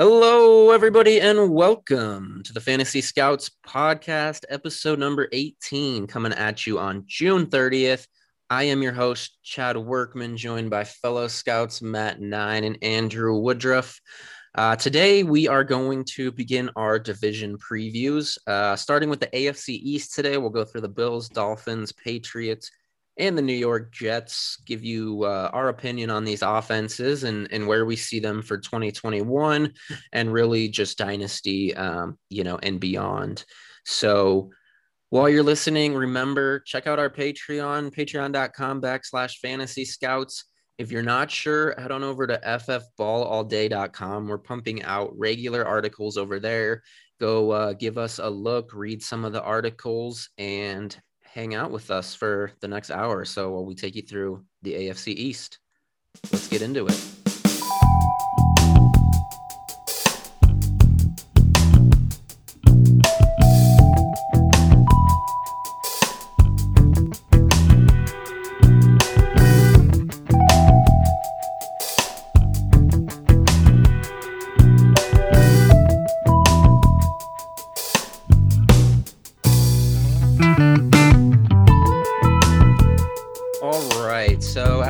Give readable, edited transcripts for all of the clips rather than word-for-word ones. Hello, everybody, and welcome to the Fantasy Scouts podcast, episode number 18, coming at you on June 30th. I am your host, Chad Workman, joined by fellow scouts Matt Nine and Andrew Woodruff. Today, we are going to begin our division previews, starting with the AFC East today. We'll go through the Bills, Dolphins, Patriots, and the New York Jets, give you our opinion on these offenses and where we see them for 2021 and really just dynasty, and beyond. So while you're listening, remember, check out our Patreon, patreon.com/fantasy scouts. If you're not sure, head on over to ffballallday.com. We're pumping out regular articles over there. Go give us a look, read some of the articles, and hang out with us for the next hour or so while we take you through the AFC East. Let's get into it.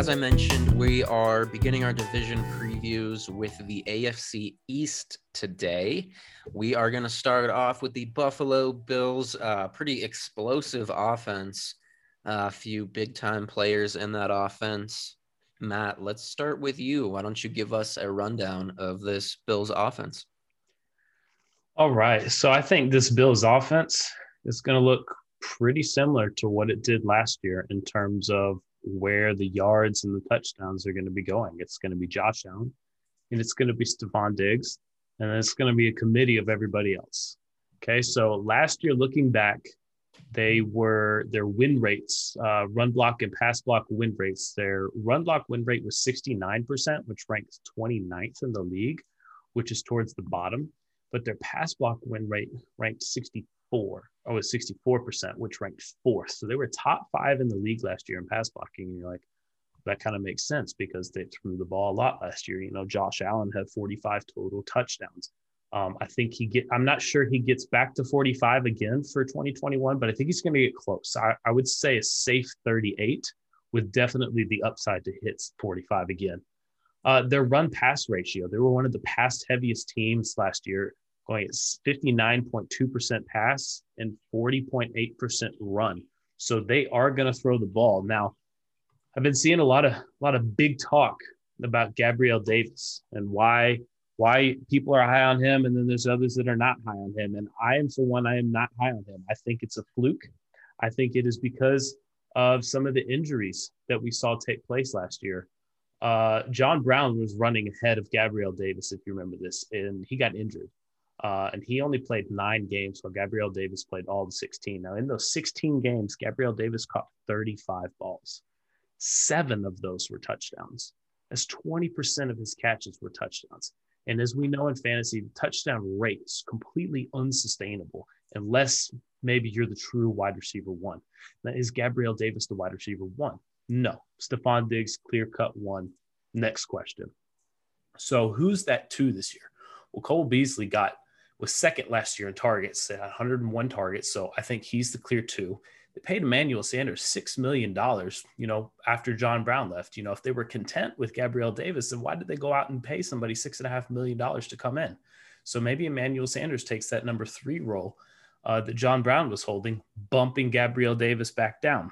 I mentioned we are beginning our division previews with the AFC East today. We are going to start off with the Buffalo Bills, pretty explosive offense, a few big time players in that offense. Matt, let's start with you. Why don't you give us a rundown of this Bills offense? All right. So I think this Bills offense is going to look pretty similar to what it did last year in terms of where the yards and the touchdowns are going to be going. It's going to be Josh Allen, and it's going to be Stephon Diggs, and it's going to be a committee of everybody else. Okay, so last year, looking back, their win rates, run block and pass block win rates, their run block win rate was 69%, which ranks 29th in the league, which is towards the bottom, but their pass block win rate ranked 64%, which ranked fourth. So they were top five in the league last year in pass blocking. And you're like, that kind of makes sense because they threw the ball a lot last year. You know, Josh Allen had 45 total touchdowns. I think I'm not sure he gets back to 45 again for 2021, but I think he's going to get close. I would say a safe 38 with definitely the upside to hit 45 again. Their run pass ratio, they were one of the pass heaviest teams last year. It's 59.2% pass and 40.8% run. So they are going to throw the ball. Now, I've been seeing a lot of big talk about Gabrielle Davis and why people are high on him, and then there's others that are not high on him. And I am not high on him. I think it's a fluke. I think it is because of some of the injuries that we saw take place last year. John Brown was running ahead of Gabrielle Davis, if you remember this, and he got injured. And he only played 9 games while Gabrielle Davis played all the 16. Now, in those 16 games, Gabrielle Davis caught 35 balls. 7 of those were touchdowns. That's 20% of his catches were touchdowns. And as we know in fantasy, the touchdown rate is completely unsustainable unless maybe you're the true wide receiver one. Now, is Gabrielle Davis the wide receiver one? No. Stephon Diggs, clear-cut one. Next question. So who's that two this year? Well, Cole Beasley was second last year in targets, 101 targets. So I think he's the clear two. They paid Emmanuel Sanders $6 million, after John Brown left. You know, if they were content with Gabrielle Davis, then why did they go out and pay somebody $6.5 million to come in? So maybe Emmanuel Sanders takes that number 3 role that John Brown was holding, bumping Gabrielle Davis back down.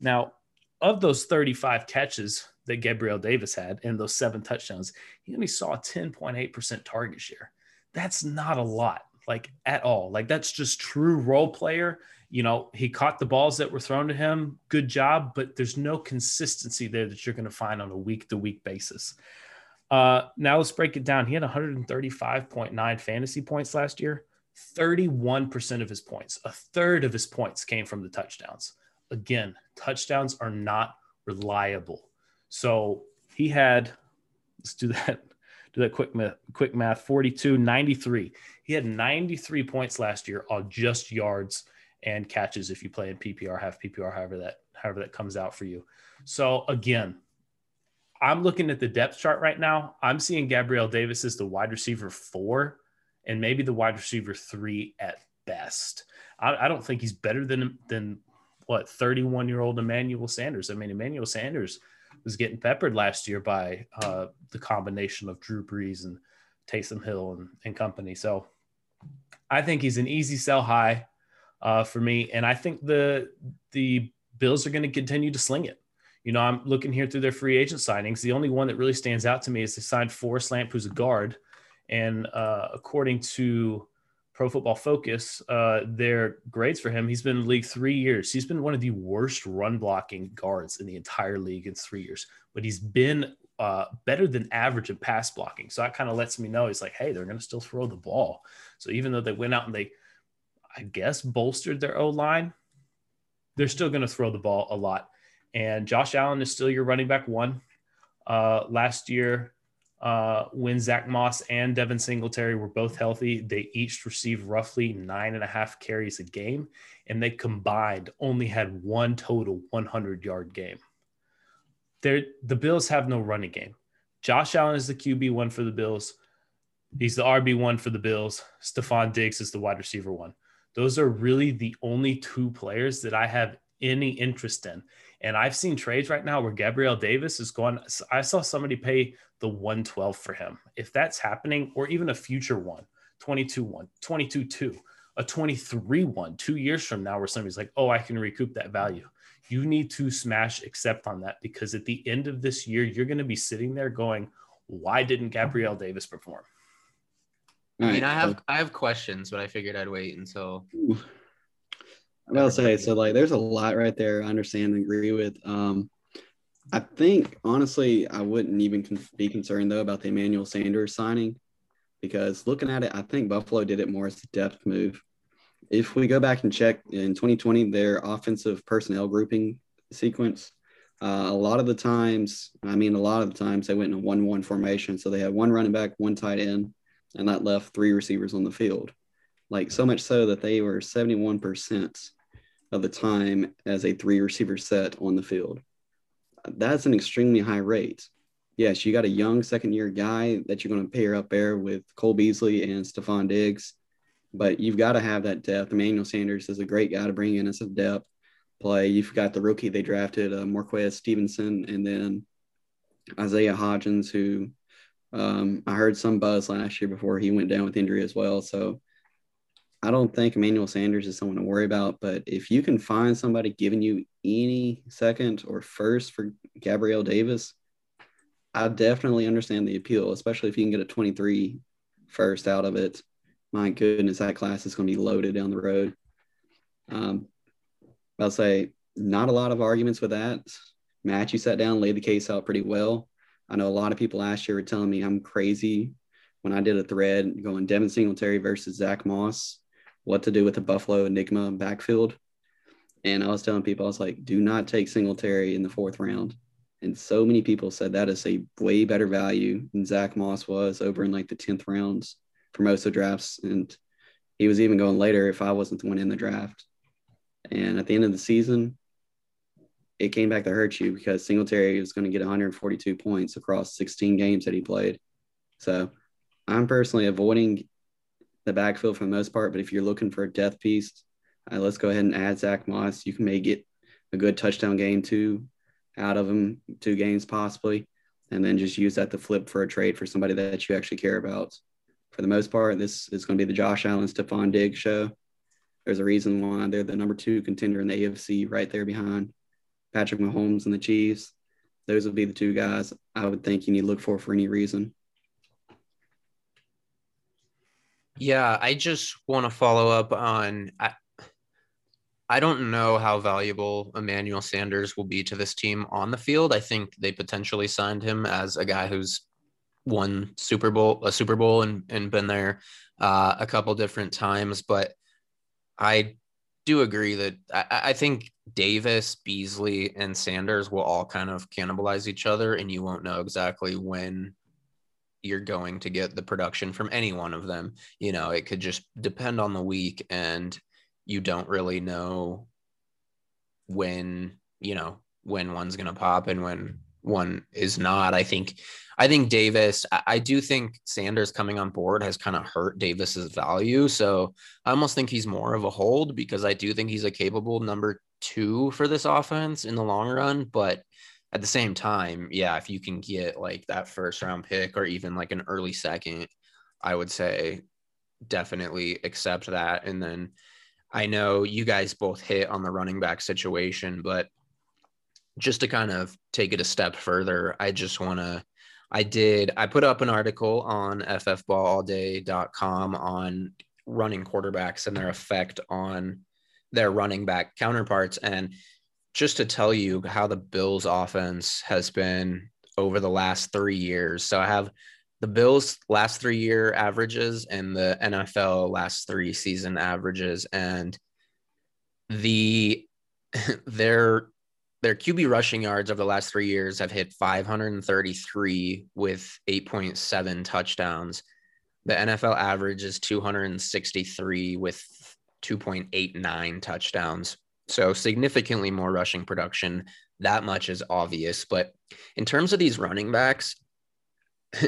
Now, of those 35 catches that Gabrielle Davis had and those 7 touchdowns, he only saw a 10.8% target share. That's not a lot, at all. That's just true role player. You know, he caught the balls that were thrown to him. Good job, but there's no consistency there that you're going to find on a week-to-week basis. Now let's break it down. He had 135.9 fantasy points last year. 31% of his points, a third of his points, came from the touchdowns. Again, touchdowns are not reliable. So he had, let's do that quick math, 42, 93. He had 93 points last year on just yards and catches if you play in PPR, half PPR, however that comes out for you. So again, I'm looking at the depth chart right now. I'm seeing Gabrielle Davis as the wide receiver 4 and maybe the wide receiver 3 at best. I don't think he's better than what, 31-year-old Emmanuel Sanders. I mean, Emmanuel Sanders was getting peppered last year by the combination of Drew Brees and Taysom Hill and company. So I think he's an easy sell high for me. And I think the Bills are going to continue to sling it. You know, I'm looking here through their free agent signings. The only one that really stands out to me is they signed Forrest Lamp, who's a guard. And according to Pro Football Focus, their grades for him, he's been in the league 3 years. He's been one of the worst run-blocking guards in the entire league in 3 years. But he's been better than average in pass blocking. So that kind of lets me know, he's like, hey, they're going to still throw the ball. So even though they went out and they, I guess, bolstered their O-line, they're still going to throw the ball a lot. And Josh Allen is still your running back 1. Last year, when Zach Moss and Devin Singletary were both healthy, they each received roughly 9.5 carries a game, and they combined only had one total 100-yard game. The Bills have no running game. Josh Allen is the QB1 for the Bills. He's the RB1 for the Bills. Stephon Diggs is the wide receiver 1. Those are really the only 2 players that I have any interest in. And I've seen trades right now where Gabrielle Davis is going. I saw somebody pay the 112 for him. If that's happening, or even a future one, 22-1, 22-2, a 23-1, 2 years from now, where somebody's like, oh, I can recoup that value. You need to smash accept on that, because at the end of this year, you're going to be sitting there going, why didn't Gabrielle Davis perform? I mean, I have questions, but I figured I'd wait until. Ooh. I'll say, so like, there's a lot right there I understand and agree with. I think, honestly, I wouldn't even be concerned, though, about the Emmanuel Sanders signing, because looking at it, I think Buffalo did it more as a depth move. If we go back and check in 2020, their offensive personnel grouping sequence, a lot of the times they went in a 1-1 formation. So they had one running back, one tight end, and that left 3 receivers on the field. Like, so much so that they were 71% of the time as a 3 receiver set on the field. That's an extremely high rate. Yes, you got a young second-year guy that you're going to pair up there with Cole Beasley and Stephon Diggs, but you've got to have that depth. Emmanuel Sanders is a great guy to bring in as a depth play. You've got the rookie they drafted, Rhamondre Stevenson, and then Isaiah Hodgins, who I heard some buzz last year before he went down with injury as well, so I don't think Emmanuel Sanders is someone to worry about, but if you can find somebody giving you any second or first for Gabrielle Davis, I definitely understand the appeal, especially if you can get a 23 first out of it. My goodness, that class is going to be loaded down the road. I'll say not a lot of arguments with that. Matt, you sat down, laid the case out pretty well. I know a lot of people last year were telling me I'm crazy when I did a thread going Devin Singletary versus Zach Moss, what to do with the Buffalo Enigma backfield. And I was telling people, I was like, do not take Singletary in the 4th round. And so many people said that is a way better value than Zach Moss was over in like the 10th rounds for most of drafts. And he was even going later if I wasn't the one in the draft. And at the end of the season, it came back to hurt you because Singletary was going to get 142 points across 16 games that he played. So I'm personally avoiding the backfield for the most part, but if you're looking for a depth piece, let's go ahead and add Zach Moss. You can may get a good touchdown game too out of him, 2 games possibly, and then just use that to flip for a trade for somebody that you actually care about. For the most part, this is going to be the Josh Allen, Stephon Diggs show. There's a reason why they're the number 2 contender in the AFC right there behind Patrick Mahomes and the Chiefs. Those would be the 2 guys I would think you need to look for any reason. Yeah, I just want to follow up on I don't know how valuable Emmanuel Sanders will be to this team on the field. I think they potentially signed him as a guy who's won a Super Bowl and been there a couple different times. But I do agree that I think Davis, Beasley, and Sanders will all kind of cannibalize each other, and you won't know exactly when you're going to get the production from any one of them. You know, it could just depend on the week, and you don't really know when one's going to pop and when one is not. I think Davis, I do think Sanders coming on board has kind of hurt Davis's value. So I almost think he's more of a hold because I do think he's a capable number two for this offense in the long run. But at the same time, yeah, if you can get like that first round pick or even like an early second, I would say definitely accept that. And then I know you guys both hit on the running back situation, but just to kind of take it a step further, I put up an article on ffballallday.com on running quarterbacks and their effect on their running back counterparts. And just to tell you how the Bills offense has been over the last 3 years. So I have the Bills last 3 year averages and the NFL last three season averages, and their QB rushing yards over the last 3 years have hit 533 with 8.7 touchdowns. The NFL average is 263 with 2.89 touchdowns. So significantly more rushing production. That much is obvious. But in terms of these running backs,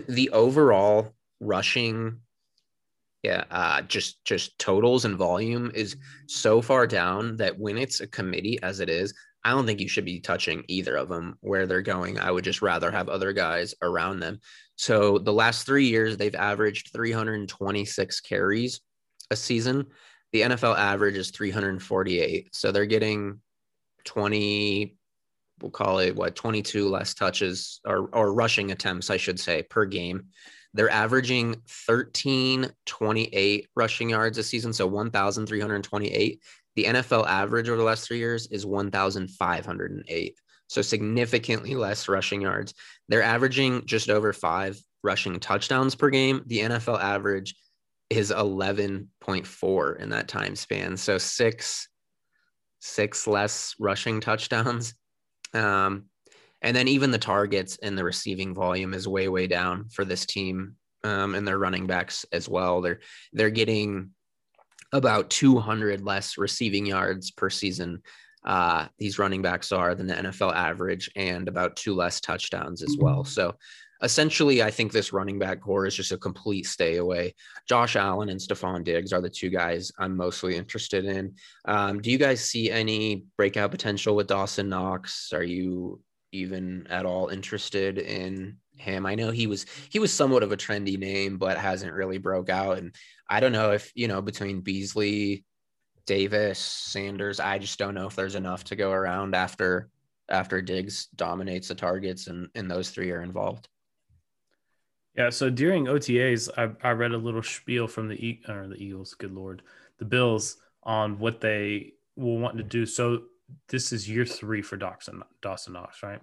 the overall rushing just totals and volume is so far down that when it's a committee as it is, I don't think you should be touching either of them where they're going. I would just rather have other guys around them. So the last 3 years, they've averaged 326 carries a season. The NFL average is 348. So they're getting 22 less touches or rushing attempts, I should say, per game. They're averaging 1,328 rushing yards a season. So 1,328. The NFL average over the last 3 years is 1,508, so significantly less rushing yards. They're averaging just over 5 rushing touchdowns per game. The NFL average is 11.4 in that time span, so six less rushing touchdowns. And then even the targets and the receiving volume is way, way down for this team, and their running backs as well. They're getting about 200 less receiving yards per season, these running backs are, than the NFL average, and about 2 less touchdowns as well. So essentially, I think this running back core is just a complete stay away. Josh Allen and Stephon Diggs are the two guys I'm mostly interested in. Do you guys see any breakout potential with Dawson Knox? Are you even at all interested in him? I know he was somewhat of a trendy name, but hasn't really broke out. And I don't know if, between Beasley, Davis, Sanders, I just don't know if there's enough to go around after Diggs dominates the targets and those three are involved. Yeah. So during OTAs, I read a little spiel from the Eagles, good Lord, the Bills, on what they will want to do. So this is year 3 for Dawson Knox, right?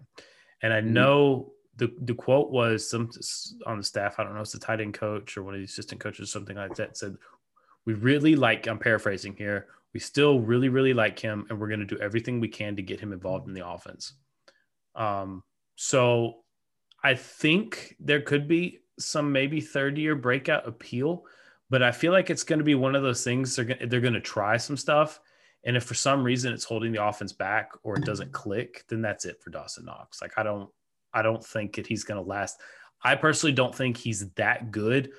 And I know the quote was some on the staff, I don't know, it's the tight end coach or one of the assistant coaches, something like that, said, we really like, I'm paraphrasing here, we still really, really like him, and we're going to do everything we can to get him involved in the offense. So I think there could be some maybe third-year breakout appeal, but I feel like it's going to be one of those things they're going to try some stuff. And if for some reason it's holding the offense back or it doesn't click, then that's it for Dawson Knox. Like, I don't think that he's going to last. I personally don't think he's that good.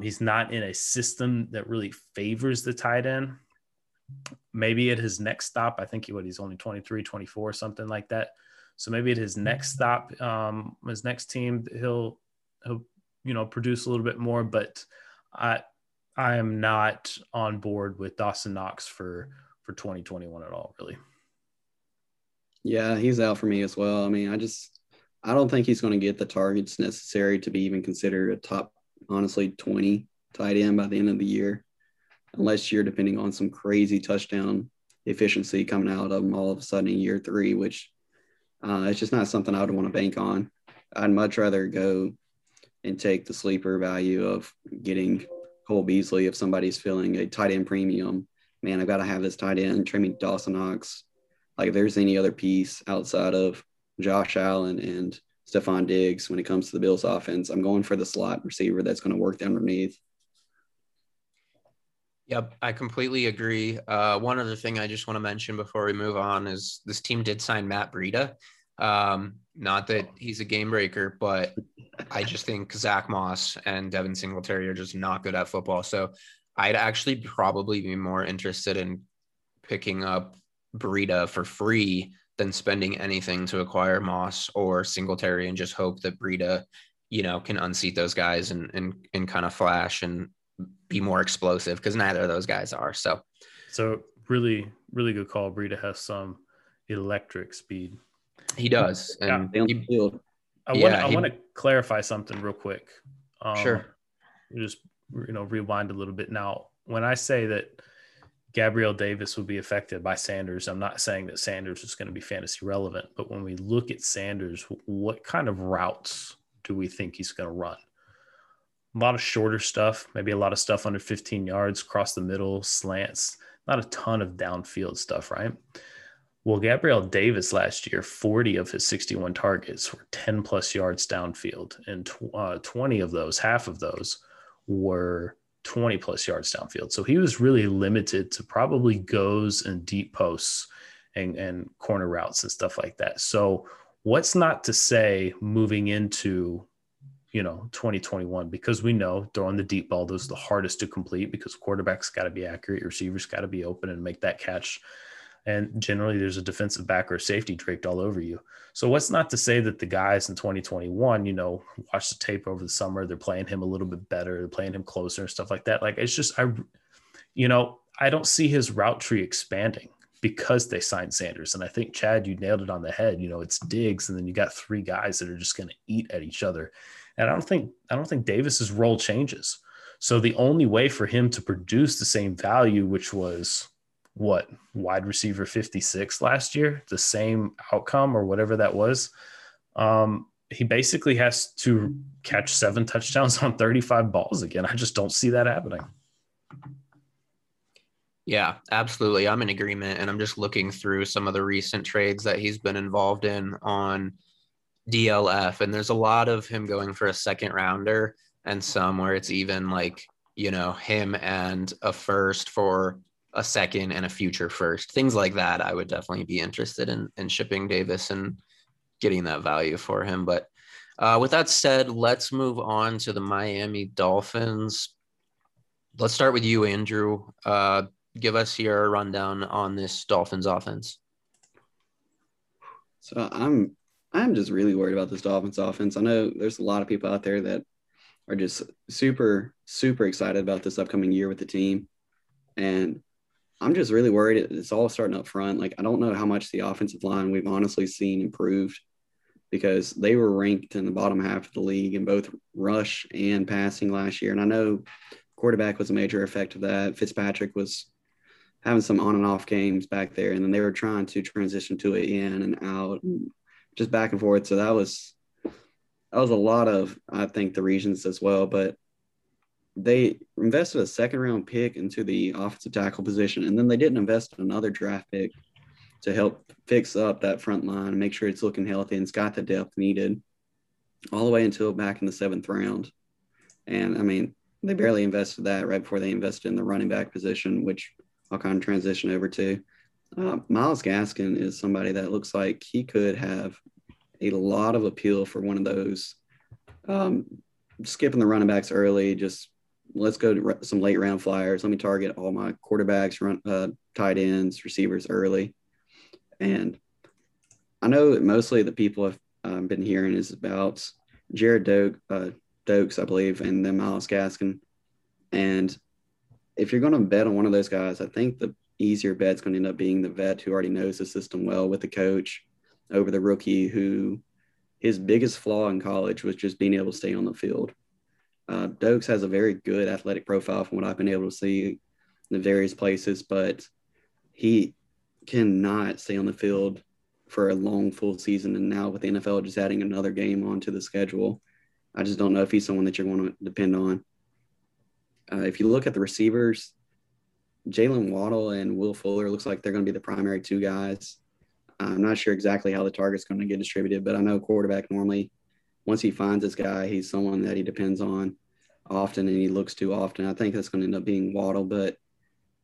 He's not in a system that really favors the tight end. Maybe at his next stop, I think he's only 23, 24, something like that. So maybe at his next stop, his next team, he'll produce a little bit more. But I am not on board with Dawson Knox for 2021 at all, really. Yeah, he's out for me as well. I mean, I don't think he's going to get the targets necessary to be even considered a top, honestly, 20 tight end by the end of the year, unless you're depending on some crazy touchdown efficiency coming out of him all of a sudden in year 3, which it's just not something I would want to bank on. I'd much rather go and take the sleeper value of getting Cole Beasley if somebody's feeling a tight end premium. Man, I've got to have this tight end, trade me Dawson Knox. Like, if there's any other piece outside of Josh Allen and Stephon Diggs when it comes to the Bills offense, I'm going for the slot receiver that's going to work underneath. Yep, I completely agree. One other thing I just want to mention before we move on is this team did sign Matt Breida. Not that he's a game breaker, but I just think Zach Moss and Devin Singletary are just not good at football. So I'd actually probably be more interested in picking up Breida for free than spending anything to acquire Moss or Singletary and just hope that Breida, you know, can unseat those guys and kind of flash and be more explosive, because neither of those guys are. So really, really good call. Breida has some electric speed. He does. And yeah. I want to clarify something real quick. Sure. Just, you know, rewind a little bit. Now, when I say that Gabrielle Davis would be affected by Sanders, I'm not saying that Sanders is going to be fantasy relevant, but when we look at Sanders, what kind of routes do we think he's going to run? A lot of shorter stuff, maybe a lot of stuff under 15 yards, across the middle, slants, not a ton of downfield stuff, right? Well, Gabrielle Davis last year, 40 of his 61 targets were 10 plus yards downfield, and 20 of those, half of those were 20 plus yards downfield. So he was really limited to probably goes and deep posts and corner routes and stuff like that. So what's not to say moving into, you know, 2021, because we know throwing the deep ball, those are the hardest to complete because quarterbacks got to be accurate, receivers got to be open and make that catch. And generally there's a defensive back or safety draped all over you. So what's not to say that the guys in 2021, you know, watch the tape over the summer, they're playing him a little bit better, they're playing him closer and stuff like that. Like, it's just, I don't see his route tree expanding because they signed Sanders. And I think, Chad, you nailed it on the head. You know, it's Diggs, and then you got three guys that are just going to eat at each other. And I don't think Davis's role changes. So the only way for him to produce the same value, which was what, wide receiver 56 last year, the same outcome or whatever that was, he basically has to catch 7 touchdowns on 35 balls again. I just don't see that happening. Yeah, absolutely. I'm in agreement, and I'm just looking through some of the recent trades that he's been involved in on DLF, and there's a lot of him going for a second rounder and some where it's even like, you know, him and a first for a second and a future first, things like that. I would definitely be interested in shipping Davis and getting that value for him. But with that said, let's move on to the Miami Dolphins. Let's start with you, Andrew. Give us your rundown on this Dolphins offense. So I'm just really worried about this Dolphins offense. I know there's a lot of people out there that are just super, super excited about this upcoming year with the team. And I'm just really worried. It's all starting up front. Like, I don't know how much the offensive line we've honestly seen improved, because they were ranked in the bottom half of the league in both rush and passing last year. And I know quarterback was a major effect of that. Fitzpatrick was having some on and off games back there. And then they were trying to transition to it in and out, and just back and forth. So that was a lot of, I think, the reasons as well. But they invested a second-round pick into the offensive tackle position, and then they didn't invest in another draft pick to help fix up that front line and make sure it's looking healthy and it's got the depth needed, all the way until back in the 7th round. And, I mean, they barely invested that right before they invested in the running back position, which I'll kind of transition over to. Myles Gaskin is somebody that looks like he could have a lot of appeal for one of those skipping the running backs early, just let's go to some late round flyers. Let me target all my quarterbacks, tight ends, receivers early. And I know that mostly the people I've been hearing is about Jared Doaks, I believe, and then Myles Gaskin. And if you're going to bet on one of those guys, I think the easier bet's going to end up being the vet who already knows the system well with the coach, over the rookie who his biggest flaw in college was just being able to stay on the field. Doaks has a very good athletic profile from what I've been able to see in the various places, but he cannot stay on the field for a long full season. And now with the NFL just adding another game onto the schedule, I just don't know if he's someone that you're going to depend on. If you look at the receivers, Jaylen Waddle and Will Fuller looks like they're going to be the primary two guys. I'm not sure exactly how the target's going to get distributed, but I know quarterback normally, once he finds this guy, he's someone that he depends on often and he looks to often. I think that's going to end up being Waddle, but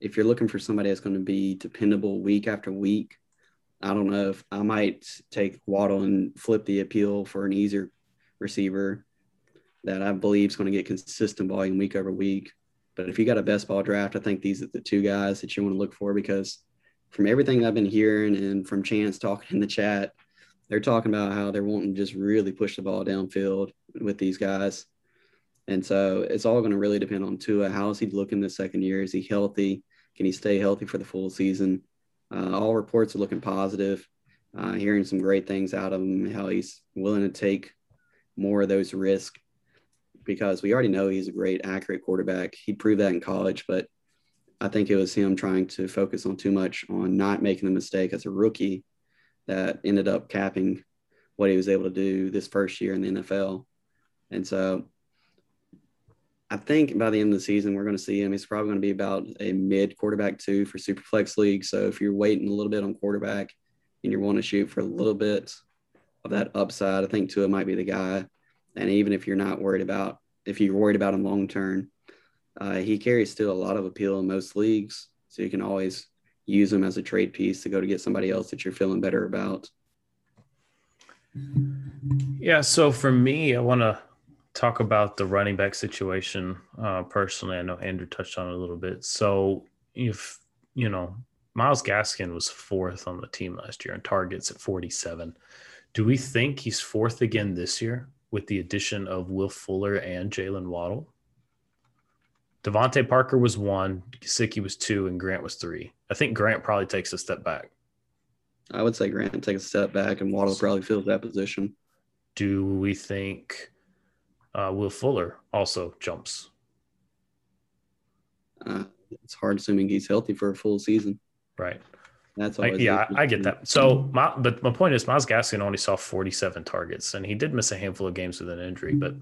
if you're looking for somebody that's going to be dependable week after week, I don't know if I might take Waddle and flip the appeal for an easier receiver that I believe is going to get consistent volume week over week. But if you got a best ball draft, I think these are the two guys that you want to look for, because from everything I've been hearing and from Chance talking in the chat, they're talking about how they're wanting to just really push the ball downfield with these guys. And so it's all going to really depend on Tua. How is he looking this second year? Is he healthy? Can he stay healthy for the full season? All reports are looking positive. Hearing some great things out of him, how he's willing to take more of those risks, because we already know he's a great, accurate quarterback. He proved that in college, but I think it was him trying to focus on too much on not making a mistake as a rookie that ended up capping what he was able to do this first year in the NFL. And so I think by the end of the season, we're going to see him. He's probably going to be about a mid quarterback two for Superflex League. So if you're waiting a little bit on quarterback and you want to shoot for a little bit of that upside, I think Tua might be the guy. And even if you're not worried about, if you're worried about him long term, he carries still a lot of appeal in most leagues. So you can always use him as a trade piece to go to get somebody else that you're feeling better about. Yeah. So for me, I want to talk about the running back situation. Personally, I know Andrew touched on it a little bit. So if, you know, Myles Gaskin was fourth on the team last year in targets at 47. Do we think he's fourth again this year with the addition of Will Fuller and Jaylen Waddle? Devontae Parker was one, Gesicki was two, and Grant was three. I think Grant probably takes a step back. I would say Grant takes a step back, and Waddle probably fills that position. Do we think Will Fuller also jumps? It's hard, assuming he's healthy for a full season. Right. That's I get that. So, my point is, Myles Gaskin only saw 47 targets, and he did miss a handful of games with an injury. But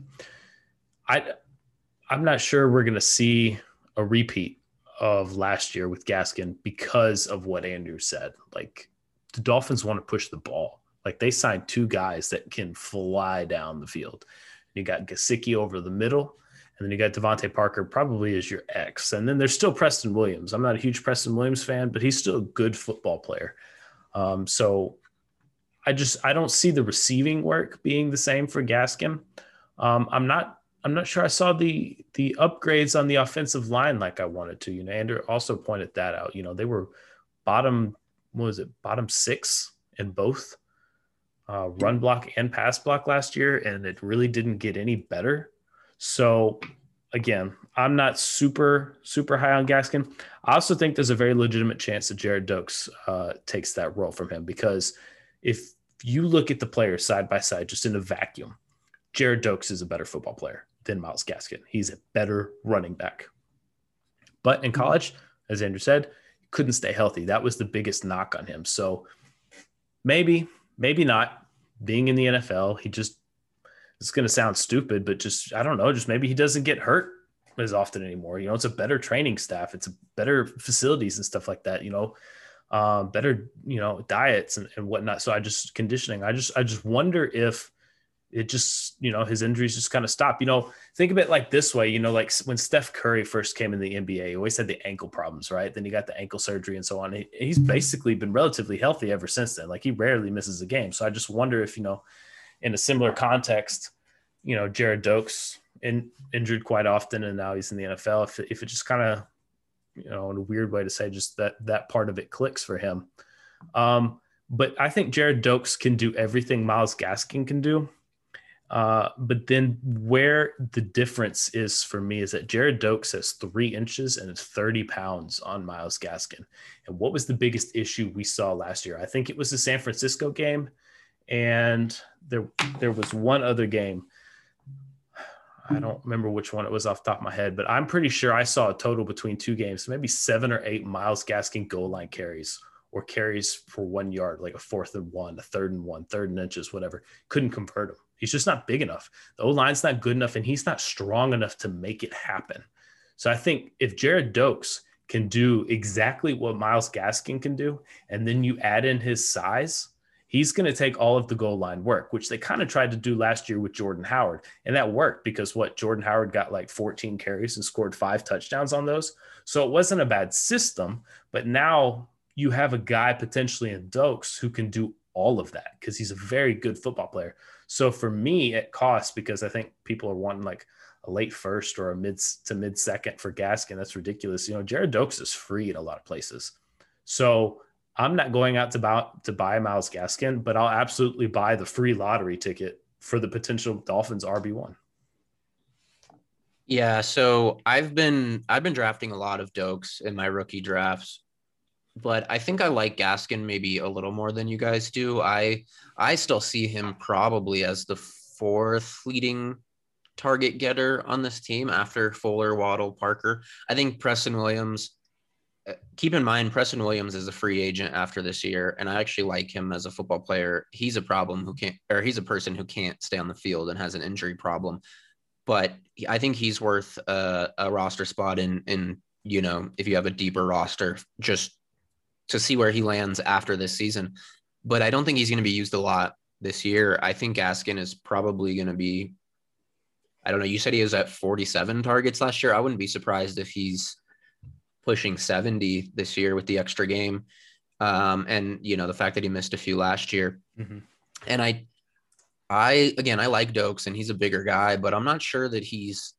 I'm not sure we're going to see a repeat of last year with Gaskin because of what Andrew said. Like, the Dolphins want to push the ball. Like, they signed two guys that can fly down the field. You got Gesicki over the middle, and then you got Devontae Parker probably as your ex. And then there's still Preston Williams. I'm not a huge Preston Williams fan, but he's still a good football player. So I don't see the receiving work being the same for Gaskin. I'm not sure I saw the upgrades on the offensive line like I wanted to. You know, Andrew also pointed that out. You know, they were bottom six in both run block and pass block last year, and it really didn't get any better. So, again, I'm not super, super high on Gaskin. I also think there's a very legitimate chance that Jared Doaks takes that role from him, because if you look at the players side by side, just in a vacuum, Jared Doaks is a better football player than Myles Gaskin. He's a better running back. But in college, as Andrew said, he couldn't stay healthy. That was the biggest knock on him. So maybe not. Being in the NFL, he just, it's going to sound stupid, but just, I don't know, just maybe he doesn't get hurt as often anymore. You know, it's a better training staff. It's a better facilities and stuff like that, you know, better, you know, diets and whatnot. So conditioning, I just wonder if it just, you know, his injuries just kind of stop. You know, think of it like this way, you know, like when Steph Curry first came in the NBA, he always had the ankle problems, right? Then he got the ankle surgery and so on. He's basically been relatively healthy ever since then. Like, he rarely misses a game. So I just wonder if, you know, in a similar context, you know, Jared Doaks injured quite often, and now he's in the NFL. If it just kind of, you know, in a weird way to say, just that part of it clicks for him. But I think Jared Doaks can do everything Myles Gaskin can do. But then where the difference is for me is that Jared Doaks has 3 inches and 30 pounds on Myles Gaskin. And what was the biggest issue we saw last year? I think it was the San Francisco game. And there was one other game. I don't remember which one it was off the top of my head, but I'm pretty sure I saw a total between two games, maybe 7 or 8 Myles Gaskin goal line carries, or carries for 1 yard, like a 4th and 1, a 3rd and 1, 3rd and inches, whatever. Couldn't convert him. He's just not big enough. The O-line's not good enough, and he's not strong enough to make it happen. So I think if Jared Doaks can do exactly what Myles Gaskin can do, and then you add in his size, he's going to take all of the goal line work, which they kind of tried to do last year with Jordan Howard. And that worked, because Jordan Howard got like 14 carries and scored 5 touchdowns on those. So it wasn't a bad system, but now you have a guy potentially in Doaks who can do all of that because he's a very good football player. So for me, it costs because I think people are wanting like a late first or a mid to mid second for Gaskin. That's ridiculous. You know, Jared Doaks is free at a lot of places. So I'm not going out to buy Myles Gaskin, but I'll absolutely buy the free lottery ticket for the potential Dolphins RB1. Yeah, so I've been drafting a lot of Doaks in my rookie drafts, but I think I like Gaskin maybe a little more than you guys do. I still see him probably as the fourth leading target getter on this team after Fuller, Waddle, Parker. I think Preston Williams, keep in mind, Preston Williams is a free agent after this year, and I actually like him as a football player. He's a problem who can't, or he's a person who can't stay on the field and has an injury problem. But I think he's worth a roster spot in, you know, if you have a deeper roster, just to see where he lands after this season. But I don't think he's going to be used a lot this year. I think Gaskin is probably going to be, I don't know, you said he was at 47 targets last year. I wouldn't be surprised if he's pushing 70 this year with the extra game. And, you know, the fact that he missed a few last year. Mm-hmm. And I like Doaks and he's a bigger guy, but I'm not sure that he's,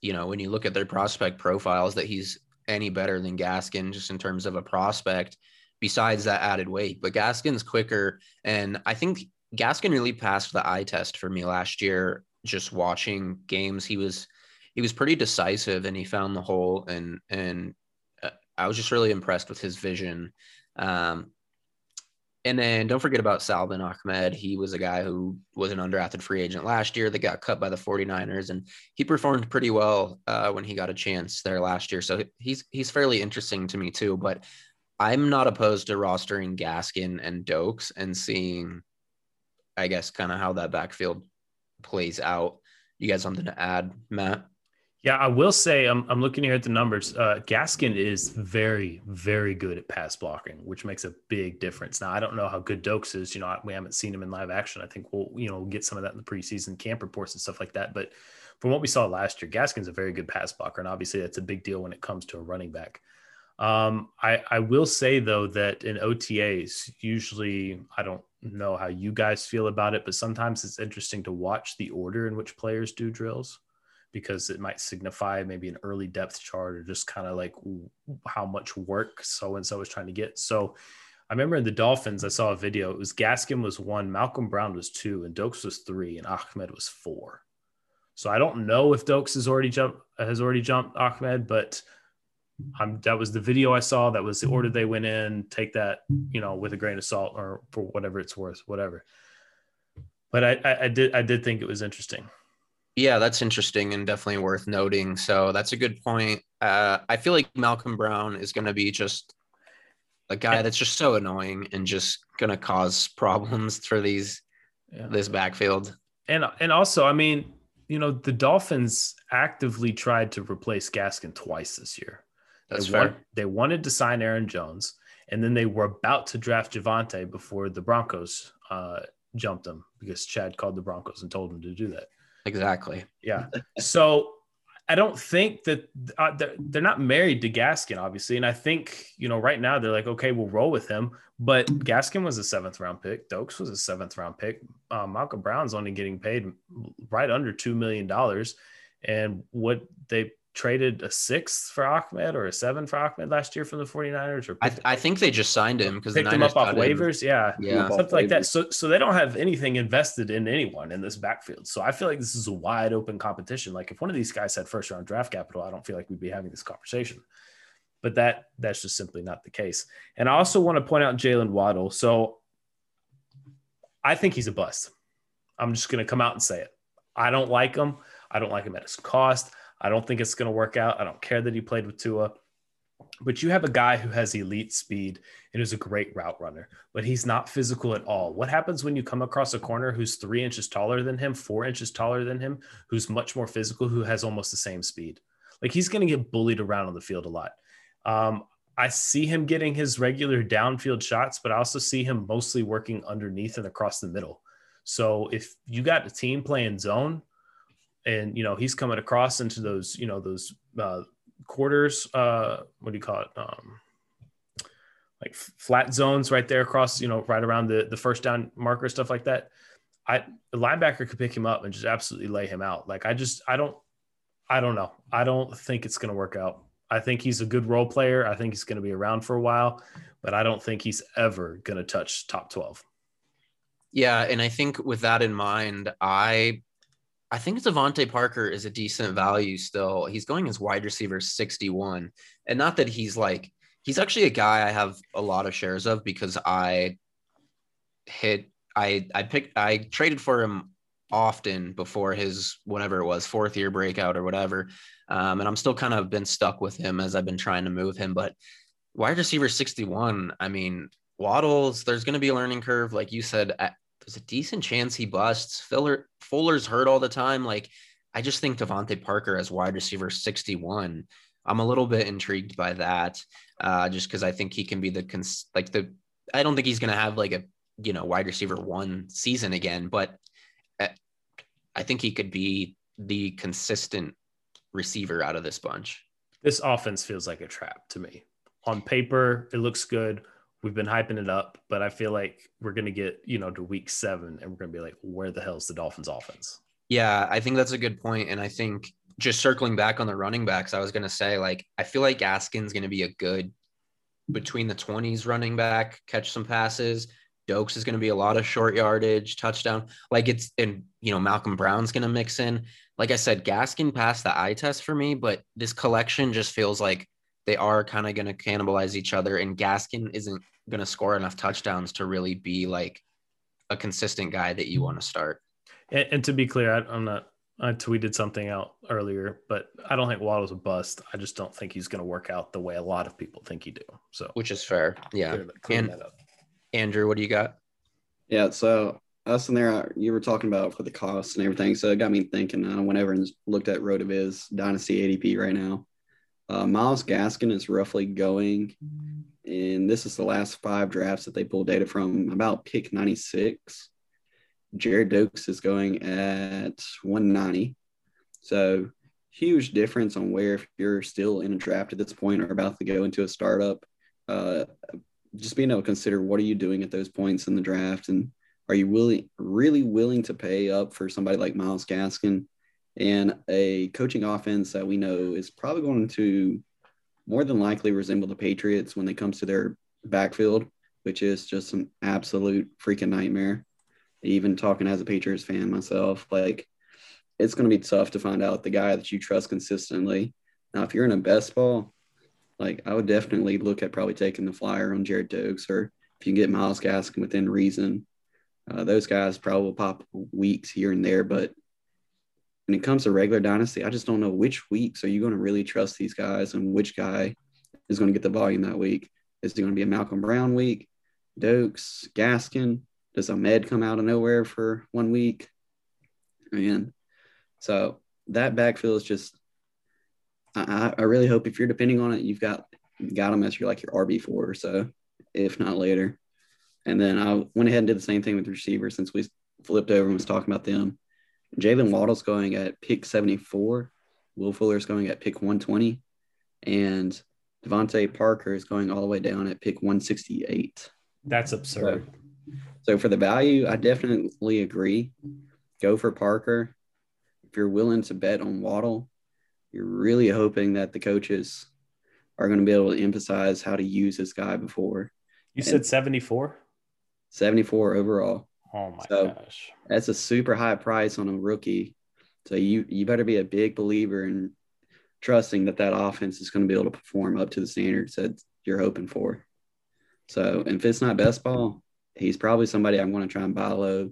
you know, when you look at their prospect profiles, that he's any better than Gaskin just in terms of a prospect besides that added weight. But Gaskin's quicker. And I think Gaskin really passed the eye test for me last year, just watching games. He was pretty decisive and he found the hole and I was just really impressed with his vision. And then don't forget about Salvin Ahmed. He was a guy who was an undrafted free agent last year that got cut by the 49ers, and he performed pretty well when he got a chance there last year. So he's fairly interesting to me too, but I'm not opposed to rostering Gaskin and Doaks and seeing, I guess, kind of how that backfield plays out. You got something to add, Matt? Yeah, I will say I'm looking here at the numbers. Gaskin is very, very good at pass blocking, which makes a big difference. Now, I don't know how good Doaks is. You know, we haven't seen him in live action. I think we'll, you know, get some of that in the preseason camp reports and stuff like that. But from what we saw last year, Gaskin's a very good pass blocker, and obviously that's a big deal when it comes to a running back. I will say, though, that in OTAs, usually I don't know how you guys feel about it, but sometimes it's interesting to watch the order in which players do drills, because it might signify maybe an early depth chart or just kind of like how much work so-and-so is trying to get. So I remember in the Dolphins, I saw a video. It was Gaskin was 1, Malcolm Brown was 2, and Doaks was 3, and Ahmed was 4. So I don't know if Doaks has already jumped Ahmed, but that was the video I saw. That was the order they went in. Take that, you know, with a grain of salt or for whatever it's worth, whatever. But I did think it was interesting. Yeah, that's interesting and definitely worth noting. So that's a good point. I feel like Malcolm Brown is going to be just a guy that's just so annoying and just going to cause problems for this backfield. And also, I mean, you know, the Dolphins actively tried to replace Gaskin twice this year. That's fair. They wanted to sign Aaron Jones, and then they were about to draft Javonte before the Broncos jumped him because Chad called the Broncos and told him to do that. Exactly. Yeah. So I don't think that they're not married to Gaskin, obviously. And I think, you know, right now they're like, okay, we'll roll with him. But Gaskin was a 7th round pick. Doaks was a 7th round pick. Malcolm Brown's only getting paid right under $2 million. And what they traded a 6th for Ahmed or a 7 for Ahmed last year from the 49ers. Or I think they just signed him because they picked him up off waivers. Yeah. Something like that. So they don't have anything invested in anyone in this backfield. So I feel like this is a wide open competition. Like if one of these guys had 1st round draft capital, I don't feel like we'd be having this conversation, but that's just simply not the case. And I also want to point out Jaylen Waddle. So I think he's a bust. I'm just going to come out and say it. I don't like him. I don't like him at his cost. I don't think it's going to work out. I don't care that he played with Tua, but you have a guy who has elite speed and is a great route runner, but he's not physical at all. What happens when you come across a corner who's 3 inches taller than him, 4 inches taller than him, who's much more physical, who has almost the same speed? Like he's going to get bullied around on the field a lot. I see him getting his regular downfield shots, but I also see him mostly working underneath and across the middle. So if you got a team playing zone, and, you know, he's coming across into those, you know, those quarters, what do you call it? like flat zones right there across, you know, right around the first down marker, stuff like that. The linebacker could pick him up and just absolutely lay him out. Like, I don't know. I don't think it's going to work out. I think he's a good role player. I think he's going to be around for a while, but I don't think he's ever going to touch top 12. Yeah. And I think with that in mind, I think Devontae Parker is a decent value still. He's going as wide receiver 61, and not that he's actually a guy I have a lot of shares of because I traded for him often before his, whatever it was, fourth year breakout or whatever. And I'm still kind of been stuck with him as I've been trying to move him, but wide receiver 61, I mean, Waddles, there's going to be a learning curve. Like you said, there's a decent chance he busts. Fuller's hurt all the time. Like, I just think Devontae Parker as wide receiver 61, I'm a little bit intrigued by that, just because I think he can be I don't think he's going to have like a, you know, wide receiver one season again, but I think he could be the consistent receiver out of this bunch. This offense feels like a trap to me. On paper, it looks good. We've been hyping it up, but I feel like we're going to get, you know, to week 7 and we're going to be like, where the hell's the Dolphins offense? Yeah, I think that's a good point. And I think just circling back on the running backs, I was going to say, like, I feel like Gaskin's going to be a good between the 20s running back, catch some passes. Doaks is going to be a lot of short yardage, touchdown. Like it's, and you know, Malcolm Brown's going to mix in. Like I said, Gaskin passed the eye test for me, but this collection just feels like they are kind of going to cannibalize each other, and Gaskin isn't going to score enough touchdowns to really be like a consistent guy that you want to start. And to be clear, I tweeted something out earlier, but I don't think Waddle's a bust. I just don't think he's going to work out the way a lot of people think he do. So, which is fair. Yeah. Clear that up. Andrew, what do you got? Yeah. So us in there, you were talking about for the cost and everything. So it got me thinking, I went over and looked at RotoViz Dynasty ADP right now. Myles Gaskin is roughly going, and this is the last 5 drafts that they pulled data from, about pick 96. Jared Doaks is going at 190. So huge difference on where, if you're still in a draft at this point or about to go into a startup, just being able to consider what are you doing at those points in the draft, and are you really willing to pay up for somebody like Myles Gaskin and a coaching offense that we know is probably going to more than likely resemble the Patriots when it comes to their backfield, which is just an absolute freaking nightmare. Even talking as a Patriots fan myself, like it's going to be tough to find out the guy that you trust consistently. Now, if you're in a best ball, like I would definitely look at probably taking the flyer on Jared Doaks, or if you can get Myles Gaskin within reason, those guys probably will pop weeks here and there. But when it comes to regular dynasty, I just don't know which weeks are you going to really trust these guys and which guy is going to get the volume that week. Is it going to be a Malcolm Brown week? Doaks, Gaskin? Does Ahmed come out of nowhere for 1 week? And so that backfield is just, I really hope if you're depending on it, you've got them as your RB4 or so, if not later. And then I went ahead and did the same thing with receivers since we flipped over and was talking about them. Jaylen Waddle's going at pick 74. Will Fuller's going at pick 120. And Devontae Parker is going all the way down at pick 168. That's absurd. So for the value, I definitely agree. Go for Parker. If you're willing to bet on Waddle, you're really hoping that the coaches are going to be able to emphasize how to use this guy before. You said 74? 74 overall. Oh, my gosh. That's a super high price on a rookie. So you better be a big believer in trusting that offense is going to be able to perform up to the standards that you're hoping for. So, and if it's not best ball, he's probably somebody I'm going to try and buy low.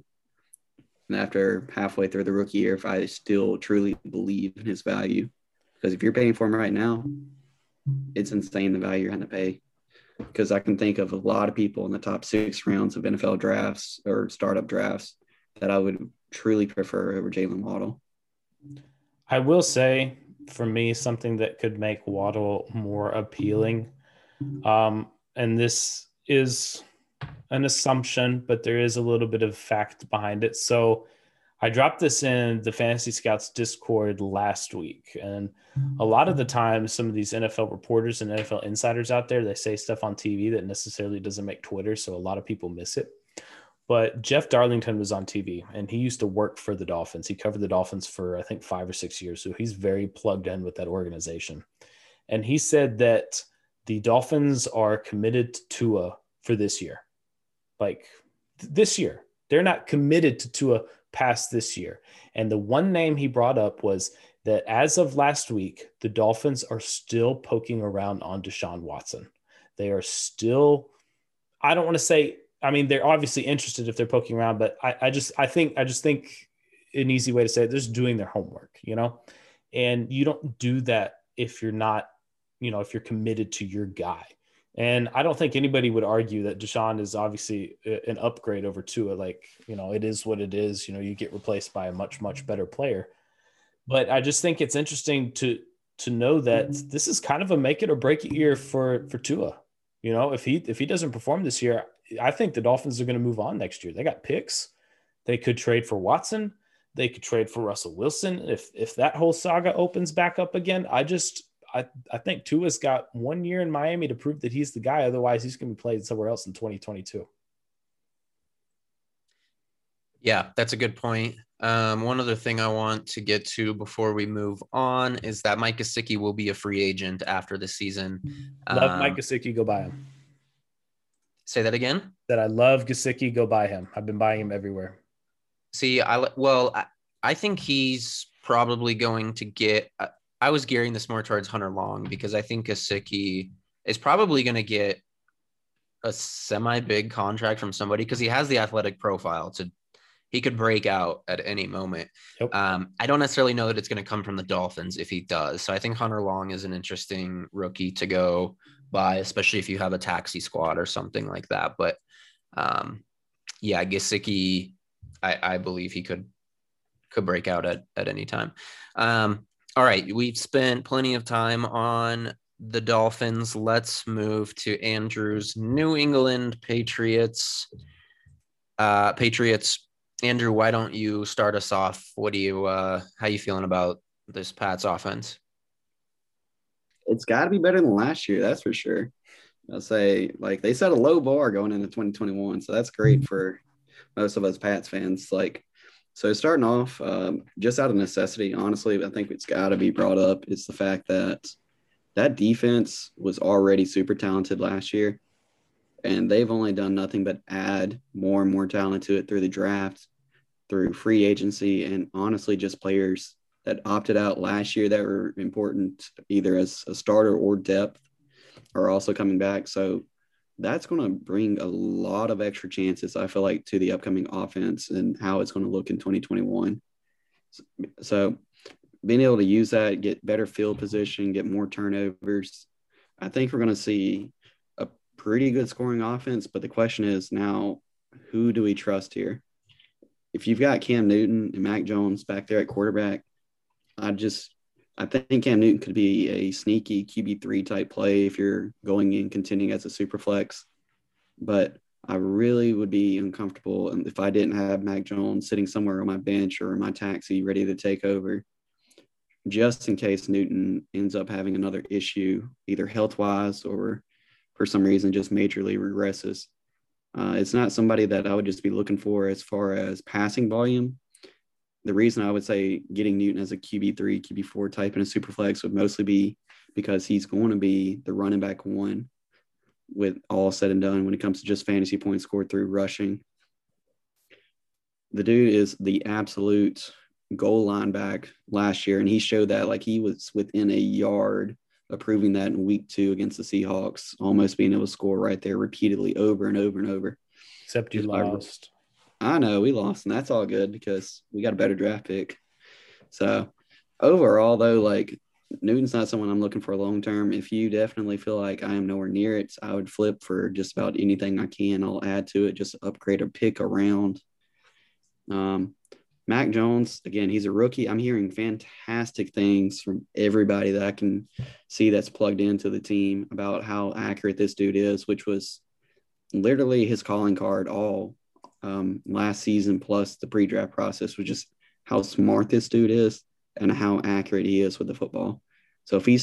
And after halfway through the rookie year, if I still truly believe in his value, because if you're paying for him right now, it's insane the value you're having to pay. Because I can think of a lot of people in the top 6 rounds of NFL drafts or startup drafts that I would truly prefer over Jaylen Waddle. I will say, for me, something that could make Waddle more appealing, and this is an assumption, but there is a little bit of fact behind it. So I dropped this in the Fantasy Scouts Discord last week, and a lot of the time, some of these NFL reporters and NFL insiders out there, they say stuff on TV that necessarily doesn't make Twitter, so a lot of people miss it. But Jeff Darlington was on TV, and he used to work for the Dolphins. He covered the Dolphins for, I think, 5 or 6 years, so he's very plugged in with that organization. And he said that the Dolphins are committed to Tua for this year. Like, this year. They're not committed to Tua past this year. And the one name he brought up was that as of last week, the Dolphins are still poking around on Deshaun Watson. They are still, I don't want to say, I mean, they're obviously interested if they're poking around, but I just think an easy way to say it, they're just doing their homework, you know? And you don't do that if you're not, you know, if you're committed to your guy. And I don't think anybody would argue that Deshaun is obviously an upgrade over Tua. Like, you know, it is what it is. You know, you get replaced by a much, much better player. But I just think it's interesting to know that this is kind of a make it or break it year for Tua. You know, if he doesn't perform this year, I think the Dolphins are going to move on next year. They got picks. They could trade for Watson. They could trade for Russell Wilson. If that whole saga opens back up again, I think Tua's got 1 year in Miami to prove that he's the guy. Otherwise, he's going to be played somewhere else in 2022. Yeah, that's a good point. One other thing I want to get to before we move on is that Mike Gesicki will be a free agent after the season. Love Mike Gesicki. Go buy him. Say that again? That I love Gesicki. Go buy him. I've been buying him everywhere. See, I think he's probably going to get – I was gearing this more towards Hunter Long because I think Gesicki is probably going to get a semi-big contract from somebody because he has the athletic profile he could break out at any moment. Yep. I don't necessarily know that it's going to come from the Dolphins if he does. So I think Hunter Long is an interesting rookie to go by, especially if you have a taxi squad or something like that. But yeah, Gesicki, I believe he could break out at any time. All right, we've spent plenty of time on the Dolphins. Let's move to Andrew's New England Patriots. Andrew, why don't you start us off? How you feeling about this Pats offense? It's got to be better than last year, that's for sure. I'll say, like, they set a low bar going into 2021, so that's great for most of us Pats fans. Like, so starting off, just out of necessity, honestly, I think it's got to be brought up is the fact that that defense was already super talented last year, and they've only done nothing but add more and more talent to it through the draft, through free agency, and honestly just players that opted out last year that were important either as a starter or depth are also coming back. So that's going to bring a lot of extra chances, I feel like, to the upcoming offense and how it's going to look in 2021. So being able to use that, get better field position, get more turnovers, I think we're going to see a pretty good scoring offense. But the question is now, who do we trust here? If you've got Cam Newton and Mac Jones back there at quarterback, I think Cam Newton could be a sneaky QB3 type play if you're going and contending as a super flex. But I really would be uncomfortable if I didn't have Mac Jones sitting somewhere on my bench or in my taxi ready to take over, just in case Newton ends up having another issue, either health-wise or for some reason just majorly regresses. It's not somebody that I would just be looking for as far as passing volume. The reason I would say getting Newton as a QB3, QB4 type in a super flex would mostly be because he's going to be the running back one with all said and done when it comes to just fantasy points scored through rushing. The dude is the absolute goal line back last year, and he showed that. Like, he was within a yard of proving that in week 2 against the Seahawks, almost being able to score right there repeatedly over and over and over. Except you lost. I know we lost, and that's all good because we got a better draft pick. So overall, though, like, Newton's not someone I'm looking for long term. If you definitely feel like I am nowhere near it, I would flip for just about anything I can. I'll add to it, just upgrade or pick around. Mac Jones, again, he's a rookie. I'm hearing fantastic things from everybody that I can see that's plugged into the team about how accurate this dude is, which was literally his calling card all last season, plus the pre-draft process was just how smart this dude is and how accurate he is with the football. So if he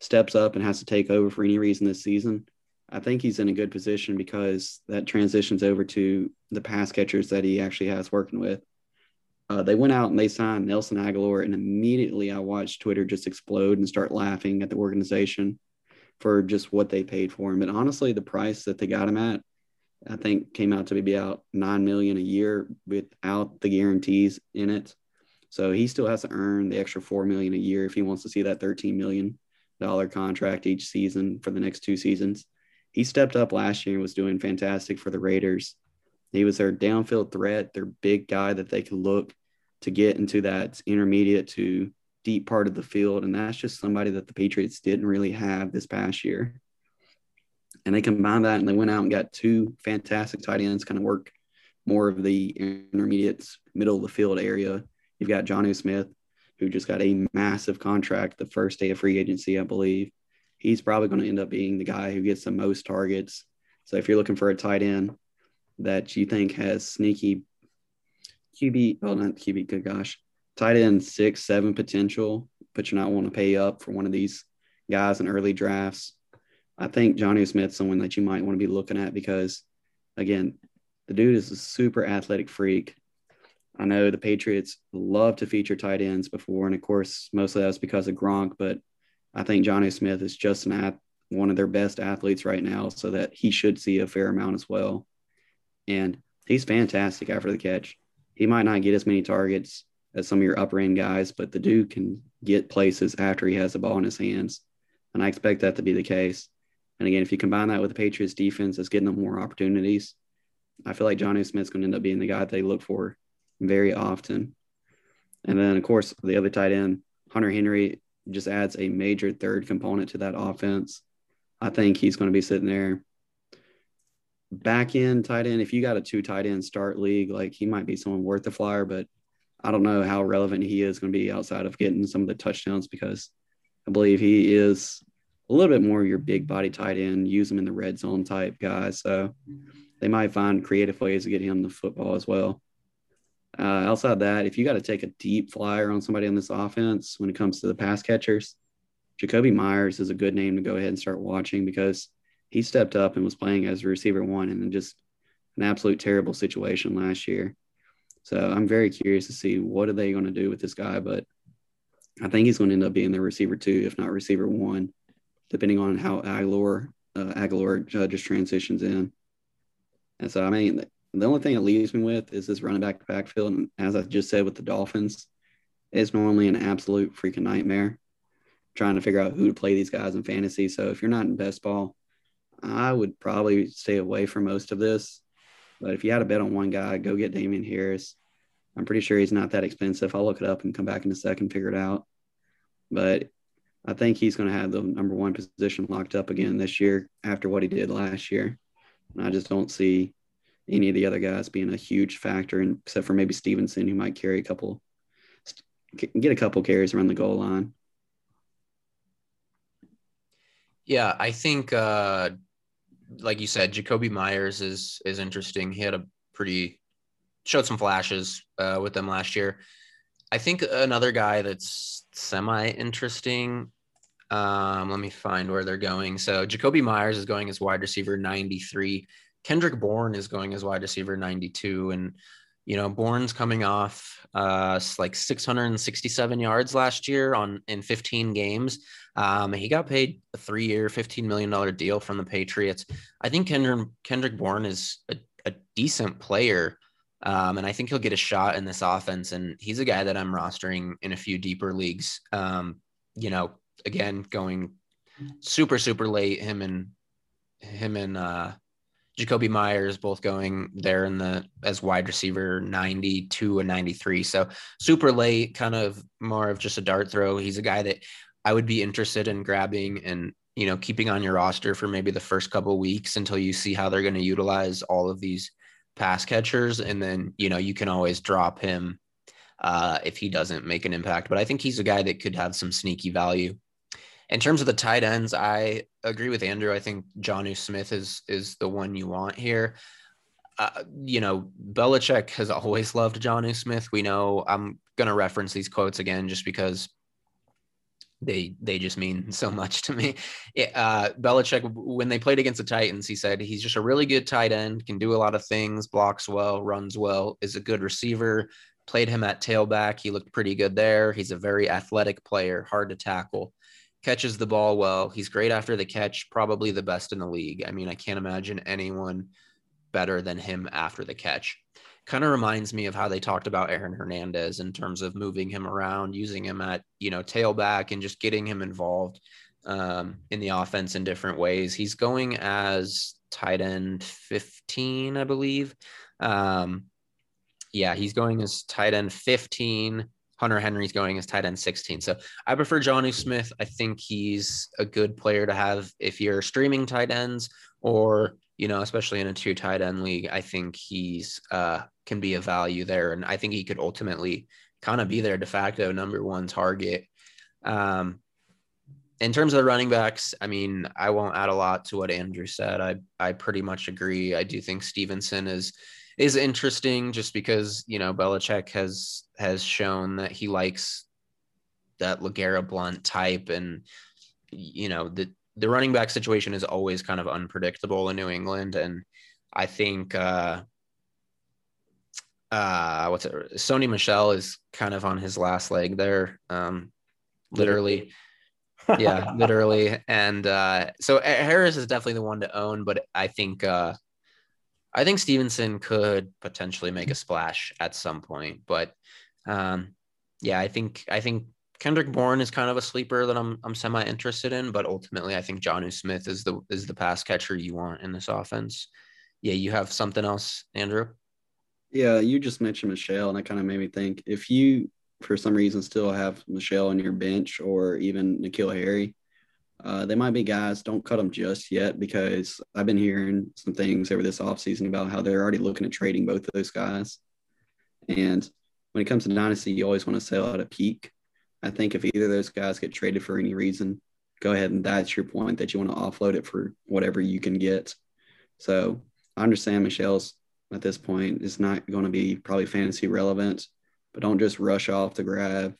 steps up and has to take over for any reason this season, I think he's in a good position because that transitions over to the pass catchers that he actually has working with. They went out and they signed Nelson Agholor, and immediately I watched Twitter just explode and start laughing at the organization for just what they paid for him. And honestly, the price that they got him at, I think, came out to be about $9 million a year without the guarantees in it. So he still has to earn the extra $4 million a year if he wants to see that $13 million contract each season for the next two seasons. He stepped up last year and was doing fantastic for the Raiders. He was their downfield threat, their big guy that they could look to get into that intermediate to deep part of the field. And that's just somebody that the Patriots didn't really have this past year. And they combined that and they went out and got two fantastic tight ends, kind of work more of the intermediate middle of the field area. You've got Jonnu Smith, who just got a massive contract the first day of free agency, I believe. He's probably going to end up being the guy who gets the most targets. So if you're looking for a tight end that you think has sneaky tight end 6-7 potential, but you're not wanting to pay up for one of these guys in early drafts, I think Jonnu Smith's someone that you might want to be looking at because, again, the dude is a super athletic freak. I know the Patriots love to feature tight ends before, and of course, mostly that's because of Gronk, but I think Jonnu Smith is just one of their best athletes right now, so that he should see a fair amount as well. And he's fantastic after the catch. He might not get as many targets as some of your upper-end guys, but the dude can get places after he has the ball in his hands, and I expect that to be the case. And, again, if you combine that with the Patriots' defense that's getting them more opportunities, I feel like Jonnu Smith's going to end up being the guy they look for very often. And then, of course, the other tight end, Hunter Henry, just adds a major third component to that offense. I think he's going to be sitting there. Back end tight end, if you got a two tight end start league, like he might be someone worth the flyer, but I don't know how relevant he is going to be outside of getting some of the touchdowns because I believe he is a little bit more your big body tight end, use him in the red zone type guy. So they might find creative ways to get him the football as well. Outside that, if you got to take a deep flyer on somebody on this offense when it comes to the pass catchers, Jacoby Myers is a good name to go ahead and start watching because he stepped up and was playing as a receiver one and just an absolute terrible situation last year. So I'm very curious to see what are they going to do with this guy, but I think he's going to end up being their receiver two, if not receiver one, depending on how Agholor just transitions in. And so, I mean, the only thing it leaves me with is this running back backfield. And as I just said with the Dolphins, it's normally an absolute freaking nightmare trying to figure out who to play these guys in fantasy. So if you're not in best ball, I would probably stay away from most of this. But if you had a bet on one guy, go get Damian Harris. I'm pretty sure he's not that expensive. I'll look it up and come back in a second, figure it out. But I think he's going to have the number one position locked up again this year after what he did last year. And I just don't see any of the other guys being a huge factor, except for maybe Stevenson, who might get a couple carries around the goal line. Yeah, I think, like you said, Jacoby Myers is interesting. He had showed some flashes with them last year. I think another guy that's semi-interesting, let me find where they're going. So Jacoby Myers is going as wide receiver 93. Kendrick Bourne is going as wide receiver 92. And, you know, Bourne's coming off 667 yards last year in 15 games. He got paid a 3-year, $15 million deal from the Patriots. I think Kendrick Bourne is a decent player. And I think he'll get a shot in this offense. And he's a guy that I'm rostering in a few deeper leagues. You know, again, going super, super late, him and Jacoby Myers both going there as wide receiver 92 and 93. So super late, kind of more of just a dart throw. He's a guy that I would be interested in grabbing and, you know, keeping on your roster for maybe the first couple of weeks until you see how they're going to utilize all of these pass catchers. And then, you know, you can always drop him if he doesn't make an impact. But I think he's a guy that could have some sneaky value. In terms of the tight ends, I agree with Andrew. I think Jonnu Smith is the one you want here. you know, Belichick has always loved Jonnu Smith. We know. I'm going to reference these quotes again just because they just mean so much to me. Belichick, when they played against the Titans, he said, he's just a really good tight end, can do a lot of things, blocks well, runs well, is a good receiver, played him at tailback. He looked pretty good there. He's a very athletic player, hard to tackle, catches the ball well. He's great after the catch, probably the best in the league. I mean, I can't imagine anyone better than him after the catch. Kind of reminds me of how they talked about Aaron Hernandez in terms of moving him around, using him at, you know, tailback and just getting him involved in the offense in different ways. He's going as tight end 15, I believe. Yeah, he's going as tight end 15. Hunter Henry's going as tight end 16. So I prefer Jonnu Smith. I think he's a good player to have if you're streaming tight ends or, you know, especially in a two tight end league. I think he's can be a value there. And I think he could ultimately kind of be their de facto number one target. In terms of the running backs, I mean, I won't add a lot to what Andrew said. I pretty much agree. I do think Stevenson is interesting just because, you know, Belichick has shown that he likes that LeGarrette Blount type. And, you know, the running back situation is always kind of unpredictable in New England. And I think Sony Michel is kind of on his last leg there. Literally. Yeah, literally. And so Harris is definitely the one to own, but I think Stevenson could potentially make a splash at some point, but yeah, I think Kendrick Bourne is kind of a sleeper that I'm semi interested in, but ultimately I think Jonnu Smith is the pass catcher you want in this offense. Yeah, you have something else, Andrew? Yeah, you just mentioned Michelle, and that kind of made me think, if you for some reason still have Michelle on your bench or even N'Keal Harry, they might be guys. Don't cut them just yet, because I've been hearing some things over this offseason about how they're already looking at trading both of those guys. And when it comes to dynasty, you always want to sell at a peak. I think if either of those guys get traded for any reason, go ahead, and that's your point that you want to offload it for whatever you can get. So I understand Michelle's at this point is not going to be probably fantasy relevant, but don't just rush off to grab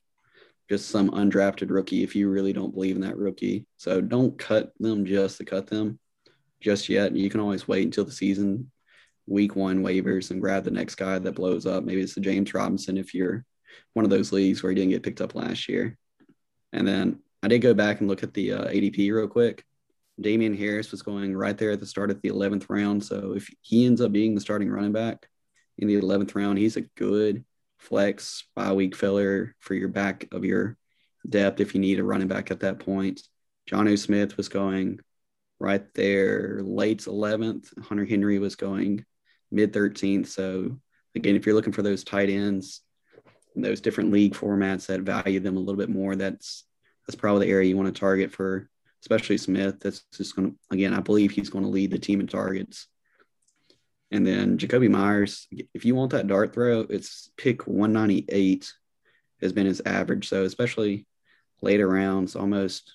just some undrafted rookie if you really don't believe in that rookie. So don't cut them just to cut them just yet. You can always wait until the season, week 1 waivers, and grab the next guy that blows up. Maybe it's the James Robinson if you're one of those leagues where he didn't get picked up last year. And then I did go back and look at the ADP real quick. Damian Harris was going right there at the start of the 11th round. So if he ends up being the starting running back in the 11th round, he's a good flex bye week filler for your back of your depth if you need a running back at that point. Jonnu Smith was going right there late 11th. Hunter Henry was going mid 13th. So again, if you're looking for those tight ends, those different league formats that value them a little bit more, that's probably the area you want to target for, especially Smith. That's just going to, again, I believe he's going to lead the team in targets. And then Jacoby Myers, if you want that dart throw, it's pick 198 has been his average. So especially later rounds, almost,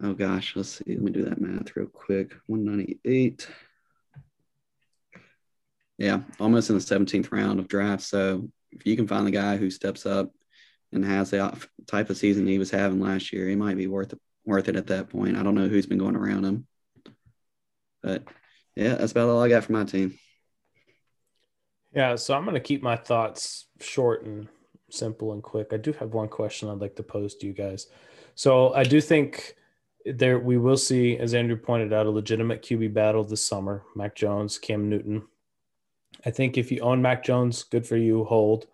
oh gosh, let's see, let me do that math real quick. 198. Yeah, almost in the 17th round of draft. So if you can find the guy who steps up and has the type of season he was having last year, he might be worth it at that point. I don't know who's been going around him. But, yeah, that's about all I got for my team. Yeah, so I'm going to keep my thoughts short and simple and quick. I do have one question I'd like to pose to you guys. So I do think there we will see, as Andrew pointed out, a legitimate QB battle this summer, Mac Jones, Cam Newton. I think if you own Mac Jones, good for you, hold.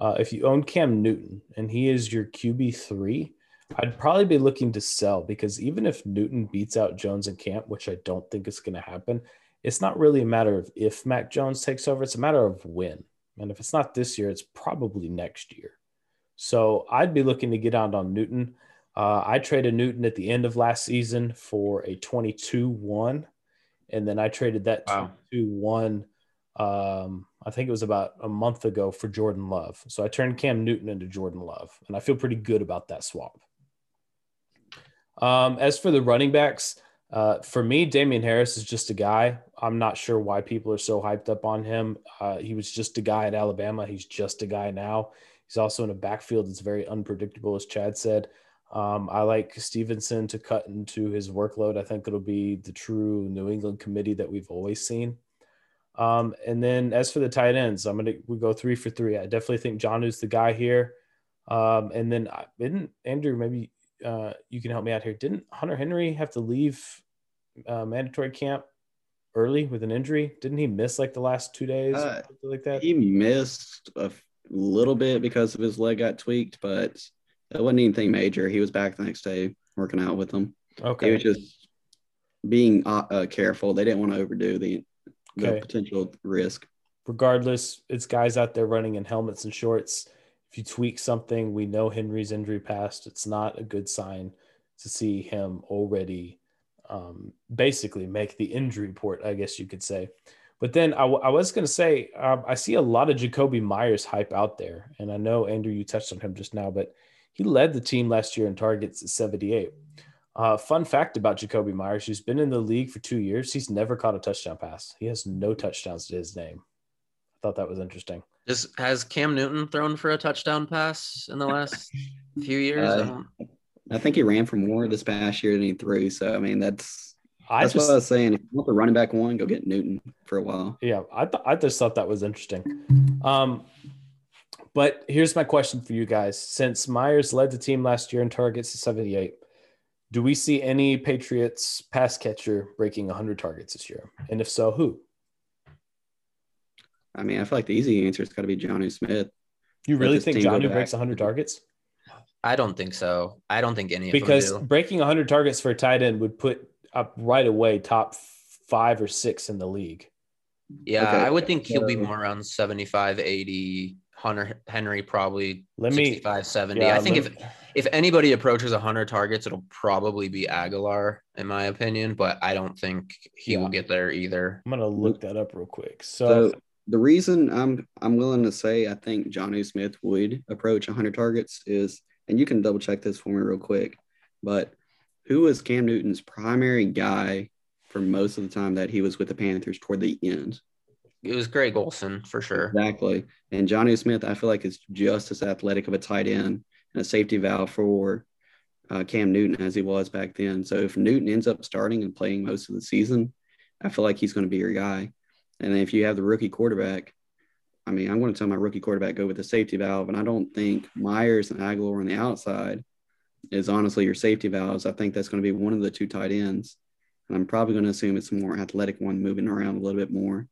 If you own Cam Newton and he is your QB3, I'd probably be looking to sell, because even if Newton beats out Jones and Camp, which I don't think is going to happen, it's not really a matter of if Mac Jones takes over. It's a matter of when. And if it's not this year, it's probably next year. So I'd be looking to get out on Newton. I traded Newton at the end of last season for a 22-1, and then I traded that 22-1 I think it was about a month ago for Jordan Love. So I turned Cam Newton into Jordan Love, and I feel pretty good about that swap. As for the running backs, For me, Damian Harris is just a guy. I'm not sure why people are so hyped up on him. He was just a guy at Alabama. He's just a guy now. He's also in a backfield that's very unpredictable, as Chad said. I like Stevenson to cut into his workload. I think it'll be the true New England committee that we've always seen. And then as for the tight ends, we go 3 for 3. I definitely think Jonnu's the guy here. And then Andrew, maybe you can help me out here. Didn't Hunter Henry have to leave mandatory camp early with an injury? Didn't he miss like the last 2 days or something like that? He missed a little bit because of his leg got tweaked, but it wasn't anything major. He was back the next day working out with them. Okay. He was just being careful. They didn't want to overdo the potential risk. Regardless, it's guys out there running in helmets and shorts. If you tweak something, we know Henry's injury passed. It's not a good sign to see him already basically make the injury report, I guess you could say. But then I was going to say, I see a lot of Jacoby Myers hype out there. And I know, Andrew, you touched on him just now, but he led the team last year in targets at 78. Fun fact about Jacoby Myers, who's been in the league for 2 years, he's never caught a touchdown pass. He has no touchdowns to his name. I thought that was interesting. Has Cam Newton thrown for a touchdown pass in the last few years? I think he ran for more this past year than he threw. So, I mean, that's what I was saying. If you want the running back one, go get Newton for a while. Yeah, I just thought that was interesting. But here's my question for you guys. Since Myers led the team last year in targets to 78, do we see any Patriots pass catcher breaking 100 targets this year? And if so, who? I mean, I feel like the easy answer has got to be Jonnu Smith. You really think Jonnu breaks 100 targets? I don't think so. I don't think any of them do. Because breaking 100 targets for a tight end would put up right away top 5 or 6 in the league. Yeah, okay. I would think he'll be more around 75, 80. Hunter Henry probably 65, 70. Yeah, I think if anybody approaches 100 targets, it'll probably be Agholor, in my opinion, but I don't think he will get there either. I'm going to look that up real quick. So the reason I'm willing to say I think Jonnu Smith would approach 100 targets is, and you can double-check this for me real quick, but who was Cam Newton's primary guy for most of the time that he was with the Panthers toward the end? It was Greg Olsen, for sure. Exactly. And Jonnu Smith, I feel like, is just as athletic of a tight end and a safety valve for Cam Newton as he was back then. So if Newton ends up starting and playing most of the season, I feel like he's going to be your guy. And if you have the rookie quarterback, I mean, I'm going to tell my rookie quarterback go with the safety valve, and I don't think Myers and Agholor on the outside is honestly your safety valves. I think that's going to be one of the two tight ends, and I'm probably going to assume it's a more athletic one moving around a little bit more.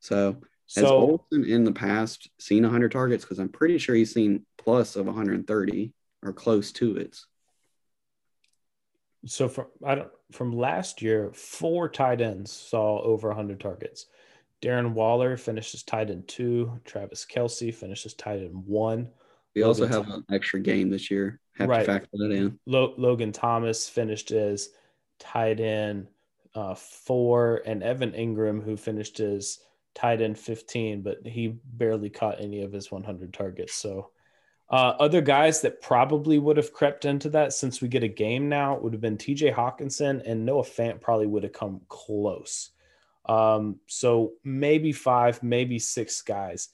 So has Olsen in the past seen 100 targets? Because I'm pretty sure he's seen plus of 130 or close to it. So from last year, 4 tight ends saw over 100 targets. Darren Waller finishes tight end 2. Travis Kelce finishes tight end 1. We also have an extra game this year. Have to factor that in. Logan Thomas finished as tight end 4, and Evan Ingram, who finished as tight end 15, but he barely caught any of his 100 targets. So other guys that probably would have crept into that, since we get a game now, would have been TJ Hawkinson, and Noah Fant probably would have come close. So maybe 5, maybe 6 guys.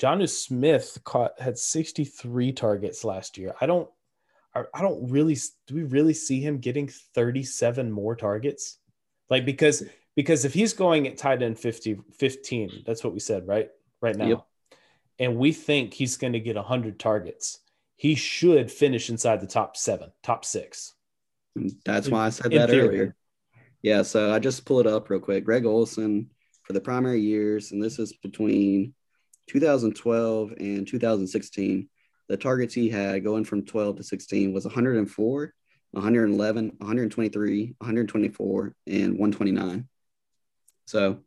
Jonnu Smith had 63 targets last year. Do we really see him getting 37 more targets? Like, because if he's going at tight end 15, that's what we said, right now. Yep. And we think he's going to get 100 targets. He should finish inside the top 7, top 6. That's why I said that earlier. Yeah, so I just pull it up real quick. Greg Olsen for the primary years, and this is between 2012 and 2016. The targets he had going from 12 to 16 was 104, 111, 123, 124, and 129. So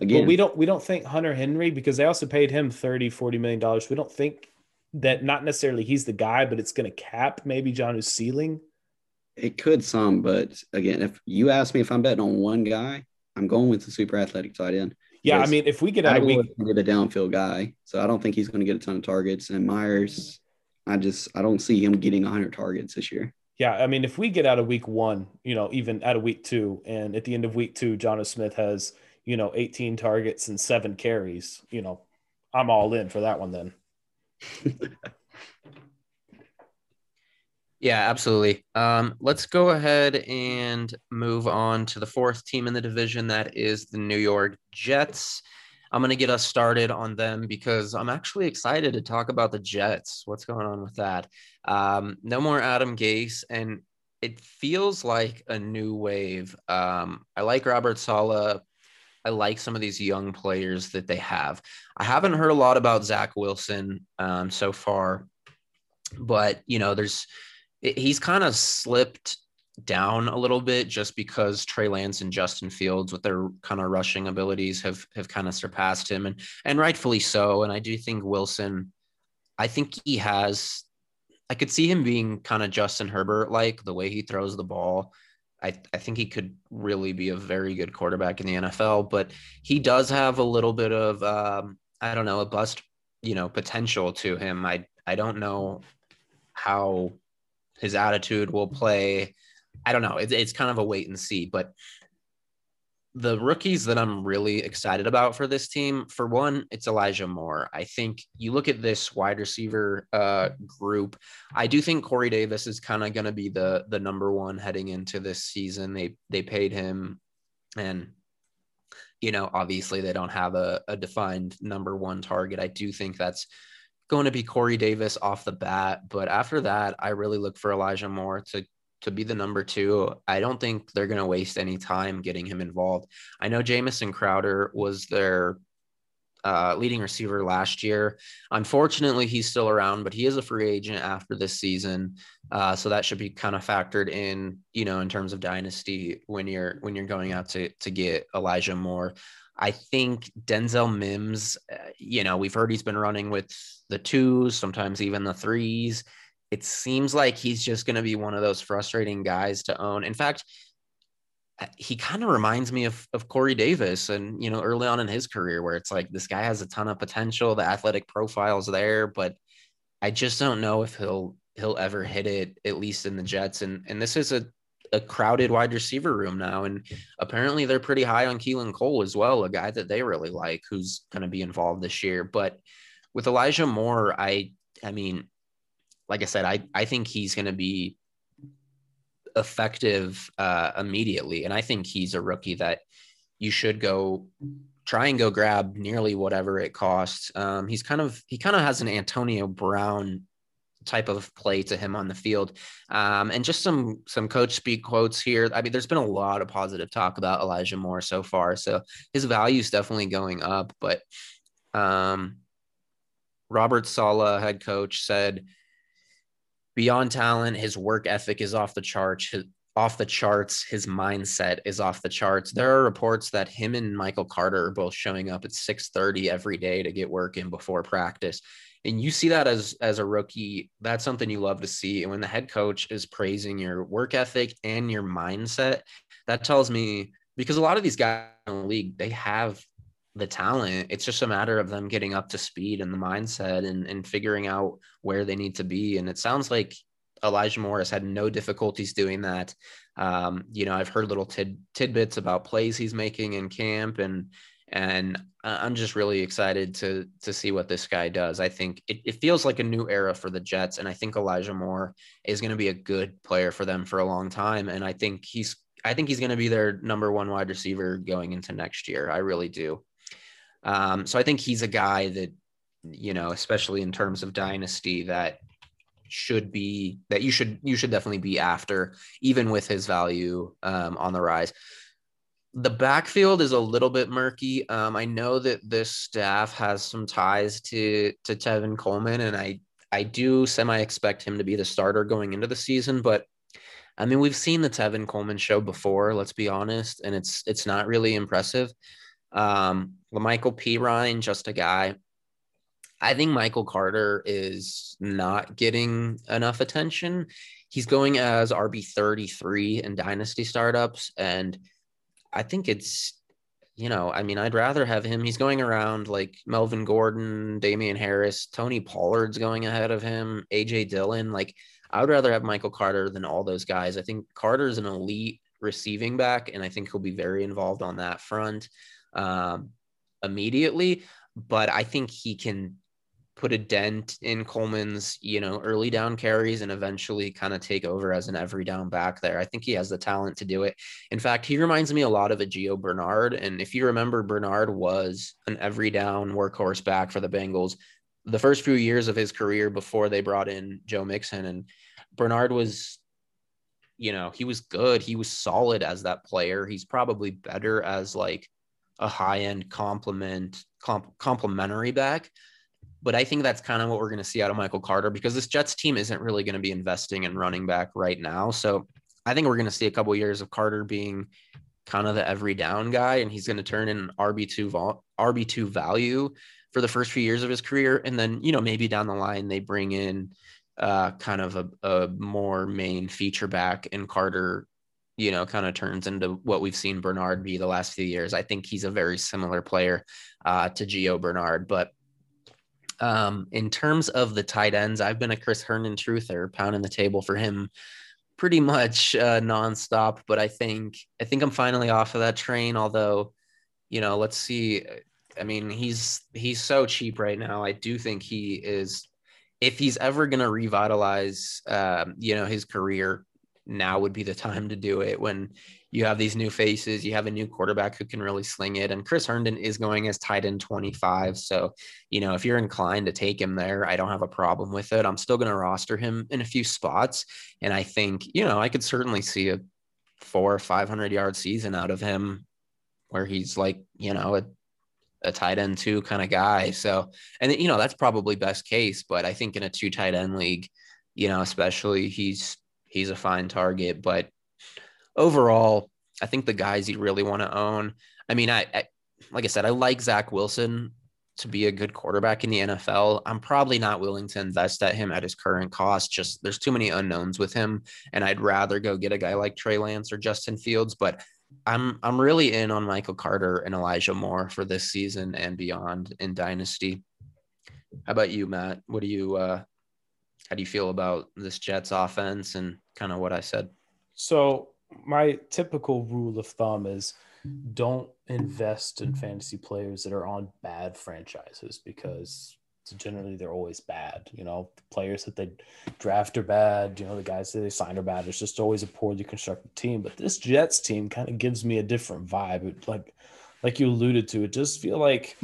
again, well, we don't think Hunter Henry, because they also paid him $30-40 million. We don't think that, not necessarily he's the guy, but it's going to cap maybe Jonnu's ceiling. It could some, but again, if you ask me if I'm betting on one guy, I'm going with the super athletic tight end. Yeah, I mean, if we get out of week, get a downfield guy, so I don't think he's going to get a ton of targets. And Myers, I don't see him getting 100 targets this year. Yeah, I mean, if we get out of week one, you know, even out of week two, and at the end of week two, Jonnu Smith has, you know, 18 targets and 7 carries, you know, I'm all in for that one then. Yeah, absolutely. Let's go ahead and move on to the fourth team in the division. That is the New York Jets. I'm going to get us started on them because I'm actually excited to talk about the Jets. What's going on with that? No more Adam Gase, and it feels like a new wave. I like Robert Saleh. I like some of these young players that they have. I haven't heard a lot about Zach Wilson so far, but, you know, he's kind of slipped down a little bit just because Trey Lance and Justin Fields with their kind of rushing abilities have kind of surpassed him, and rightfully so. And I do think Wilson, I could see him being kind of Justin Herbert, like the way he throws the ball. I think he could really be a very good quarterback in the NFL, but he does have a little bit of, a bust, you know, potential to him. I don't know how his attitude will play. I don't know. It's kind of a wait and see, but the rookies that I'm really excited about for this team, for one, it's Elijah Moore. I think you look at this wide receiver group. I do think Corey Davis is kind of going to be the number one heading into this season. They paid him, and, you know, obviously they don't have a defined number one target. I do think that's going to be Corey Davis off the bat. But after that, I really look for Elijah Moore to be the number two. I don't think they're going to waste any time getting him involved. I know Jamison Crowder was their leading receiver last year. Unfortunately, he's still around, but he is a free agent after this season. So that should be kind of factored in, you know, in terms of dynasty when you're going out to get Elijah Moore. I think Denzel Mims, you know, we've heard he's been running with the twos, sometimes even the threes. It seems like he's just going to be one of those frustrating guys to own. In fact, he kind of reminds me of Corey Davis and, you know, early on in his career where it's like, this guy has a ton of potential. The athletic profile's there, but I just don't know if he'll ever hit it, at least in the Jets. And this is a crowded wide receiver room now. And apparently they're pretty high on Keelan Cole as well, a guy that they really like, who's going to be involved this year. But with Elijah Moore, I mean, like I said, I think he's going to be effective immediately. And I think he's a rookie that you should try and go grab nearly whatever it costs. He kind of has an Antonio Brown type of play to him on the field. And just some coach speak quotes here. I mean, there's been a lot of positive talk about Elijah Moore so far. So his value is definitely going up, but Robert Saleh, head coach, said, beyond talent, his work ethic is off the charts. His mindset is off the charts. There are reports that him and Michael Carter are both showing up at 6:30 every day to get work in before practice. And you see that as a rookie, that's something you love to see. And when the head coach is praising your work ethic and your mindset, that tells me, because a lot of these guys in the league, they have the talent. It's just a matter of them getting up to speed and the mindset and figuring out where they need to be. And it sounds like Elijah Moore has had no difficulties doing that. You know, I've heard little tidbits about plays he's making in camp, and I'm just really excited to see what this guy does. I think it feels like a new era for the Jets. And I think Elijah Moore is going to be a good player for them for a long time. And I think he's going to be their number one wide receiver going into next year. I really do. So I think he's a guy that, you know, especially in terms of dynasty, that you should definitely be after, even with his value on the rise. The backfield is a little bit murky. I know that this staff has some ties to Tevin Coleman, and I do semi-expect him to be the starter going into the season, but I mean, we've seen the Tevin Coleman show before, let's be honest, and it's not really impressive. LaMichael Pirine, just a guy. I think Michael Carter is not getting enough attention. He's going as RB33 in dynasty startups, and I think it's, you know, I mean, I'd rather have him. He's going around like Melvin Gordon, Damian Harris, Tony Pollard's going ahead of him, AJ Dillon. Like, I would rather have Michael Carter than all those guys. I think Carter is an elite receiving back, and I think he'll be very involved on that front immediately. But I think he can put a dent in Coleman's, you know, early down carries and eventually kind of take over as an every down back there. I think he has the talent to do it. In fact, he reminds me a lot of a Gio Bernard. And if you remember, Bernard was an every down workhorse back for the Bengals the first few years of his career before they brought in Joe Mixon. And Bernard was, you know, he was good. He was solid as that player. He's probably better as like a high-end complementary back. But I think that's kind of what we're going to see out of Michael Carter, because this Jets team isn't really going to be investing in running back right now. So I think we're going to see a couple of years of Carter being kind of the every down guy, and he's going to turn in an RB2 value for the first few years of his career. And then, you know, maybe down the line they bring in kind of a more main feature back, and Carter, you know, kind of turns into what we've seen Bernard be the last few years. I think he's a very similar player to Gio Bernard. But in terms of the tight ends, I've been a Chris Herndon truther, pounding the table for him pretty much nonstop. But I think I'm finally off of that train. Although, you know, let's see. I mean, he's so cheap right now. I do think he is, if he's ever going to revitalize, you know, his career, now would be the time to do it. When you have these new faces, you have a new quarterback who can really sling it. And Chris Herndon is going as tight end 25. So, you know, if you're inclined to take him there, I don't have a problem with it. I'm still going to roster him in a few spots. And I think, you know, I could certainly see a 400 or 500 yard season out of him where he's like, you know, a tight end 2 kind of guy. So, and you know, that's probably best case, but I think in a 2 tight end league, you know, especially he's a fine target. But overall, I think the guys you really want to own. I mean, I like I said, I like Zach Wilson to be a good quarterback in the NFL. I'm probably not willing to invest at him at his current cost. Just there's too many unknowns with him, and I'd rather go get a guy like Trey Lance or Justin Fields. But I'm really in on Michael Carter and Elijah Moore for this season and beyond in Dynasty. How about you, Matt? What do you how do you feel about this Jets offense and kind of what I said? So my typical rule of thumb is don't invest in fantasy players that are on bad franchises, because generally they're always bad. You know, the players that they draft are bad. You know, the guys that they sign are bad. It's just always a poorly constructed team. But this Jets team kind of gives me a different vibe. It, like you alluded to, it just feel like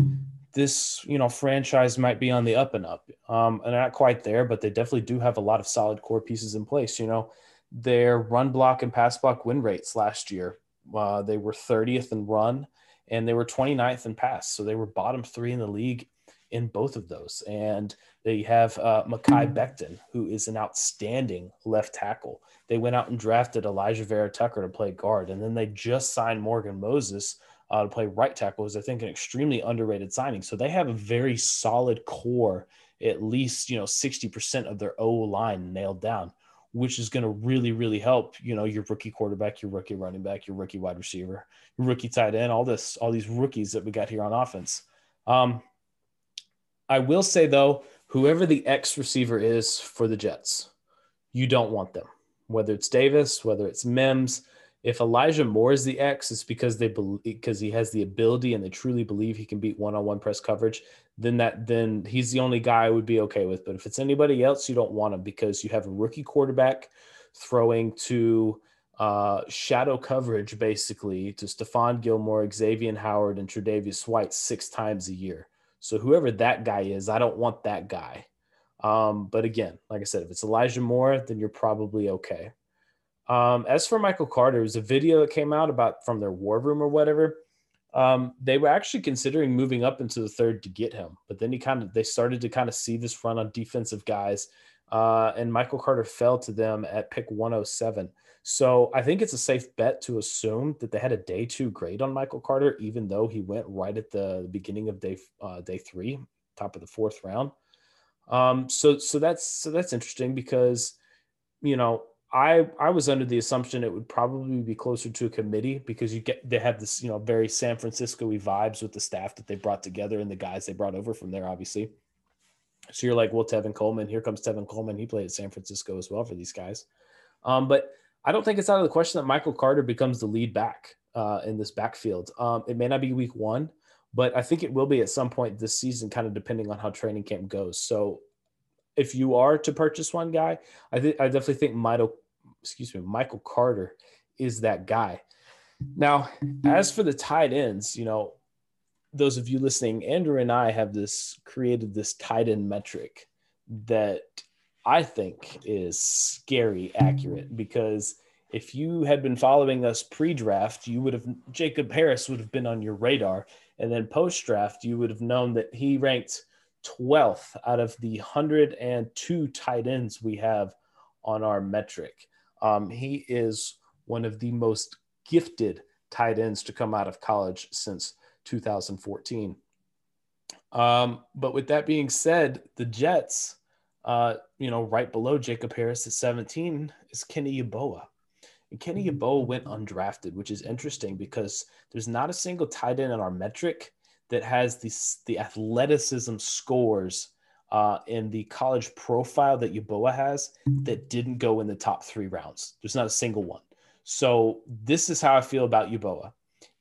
this, you know, franchise might be on the up and up. And they're not quite there, but they definitely do have a lot of solid core pieces in place. You know, their run block and pass block win rates last year, they were 30th in run and they were 29th in pass. So they were bottom 3 in the league in both of those. And they have Mekhi Becton, who is an outstanding left tackle. They went out and drafted Elijah Vera Tucker to play guard. And then they just signed Morgan Moses to play right tackle, is I think an extremely underrated signing. So they have a very solid core, at least, you know, 60% of their O line nailed down, which is going to really, really help, you know, your rookie quarterback, your rookie running back, your rookie wide receiver, your rookie tight end, all these rookies that we got here on offense. I will say though, whoever the X receiver is for the Jets, you don't want them, whether it's Davis, whether it's Mims. If Elijah Moore is the X, it's because they because he has the ability and they truly believe he can beat one-on-one press coverage. Then he's the only guy I would be okay with. But if it's anybody else, you don't want him, because you have a rookie quarterback throwing to shadow coverage basically to Stephon Gilmore, Xavier Howard, and Tre'Davious White 6 times a year. So whoever that guy is, I don't want that guy. But again, like I said, if it's Elijah Moore, then you're probably okay. As for Michael Carter, it was a video that came out about from their war room or whatever. They were actually considering moving up into the 3rd to get him, but then they started to kind of see this run on defensive guys. And Michael Carter fell to them at pick 107. So I think it's a safe bet to assume that they had a day 2 grade on Michael Carter, even though he went right at the beginning of day 3, top of the 4th round. So that's interesting, because, you know, I was under the assumption it would probably be closer to a committee, because they have this, you know, very San Francisco-y vibes with the staff that they brought together and the guys they brought over from there, obviously. So you're like, well, Tevin Coleman, here comes Tevin Coleman. He played at San Francisco as well for these guys. But I don't think it's out of the question that Michael Carter becomes the lead back in this backfield. It may not be week one, but I think it will be at some point this season, kind of depending on how training camp goes. So if you are to purchase one guy, I definitely think Michael Carter is that guy. Now, as for the tight ends, you know, those of you listening, Andrew and I have created this tight end metric that I think is scary accurate, because if you had been following us pre-draft, Jacob Harris would have been on your radar. And then post-draft, you would have known that he ranked 12th out of the 102 tight ends we have on our metric. He is one of the most gifted tight ends to come out of college since 2014. But with that being said, the Jets, right below Jacob Harris at 17 is Kenny Yeboah. And Kenny Yeboah went undrafted, which is interesting because there's not a single tight end in our metric that has the athleticism scores in the college profile that Yeboah has that didn't go in the top three rounds. There's not a single one. So this is how I feel about Yeboah.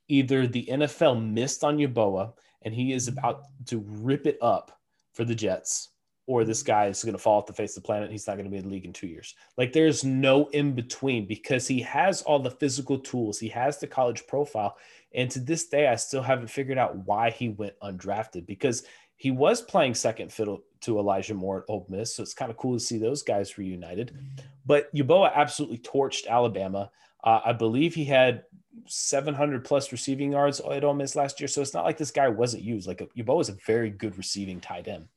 Either the NFL missed on Yeboah and he is about to rip it up for the Jets, or this guy is going to fall off the face of the planet. He's not going to be in the league in 2 years. Like, there's no in between, because he has all the physical tools. He has the college profile. And to this day, I still haven't figured out why he went undrafted, because he was playing second fiddle to Elijah Moore at Ole Miss. So it's kind of cool to see those guys reunited, but Yeboah absolutely torched Alabama. I believe he had 700 plus receiving yards at Ole Miss last year. So it's not like this guy wasn't used. Like, Yeboah is a very good receiving tight end.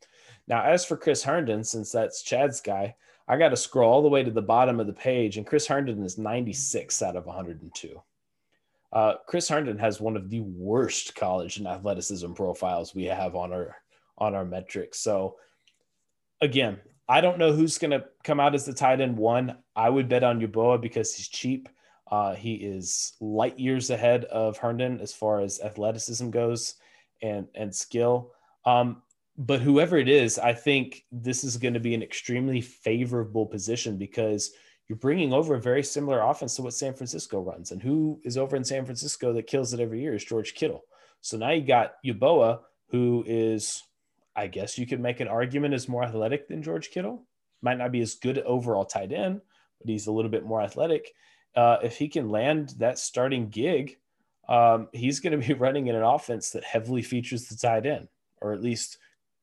Now, as for Chris Herndon, since that's Chad's guy, I got to scroll all the way to the bottom of the page, and Chris Herndon is 96 out of 102. Chris Herndon has one of the worst college and athleticism profiles we have on our metrics. So again, I don't know who's going to come out as the tight end one. I would bet on Yeboah because he's cheap. He is light years ahead of Herndon as far as athleticism goes and skill. But whoever it is, I think this is going to be an extremely favorable position, because you're bringing over a very similar offense to what San Francisco runs. And who is over in San Francisco that kills it every year is George Kittle. So now you got Yeboah, who is, I guess you could make an argument, is more athletic than George Kittle. Might not be as good overall tight end, but he's a little bit more athletic. If he can land that starting gig, he's going to be running in an offense that heavily features the tight end, or at least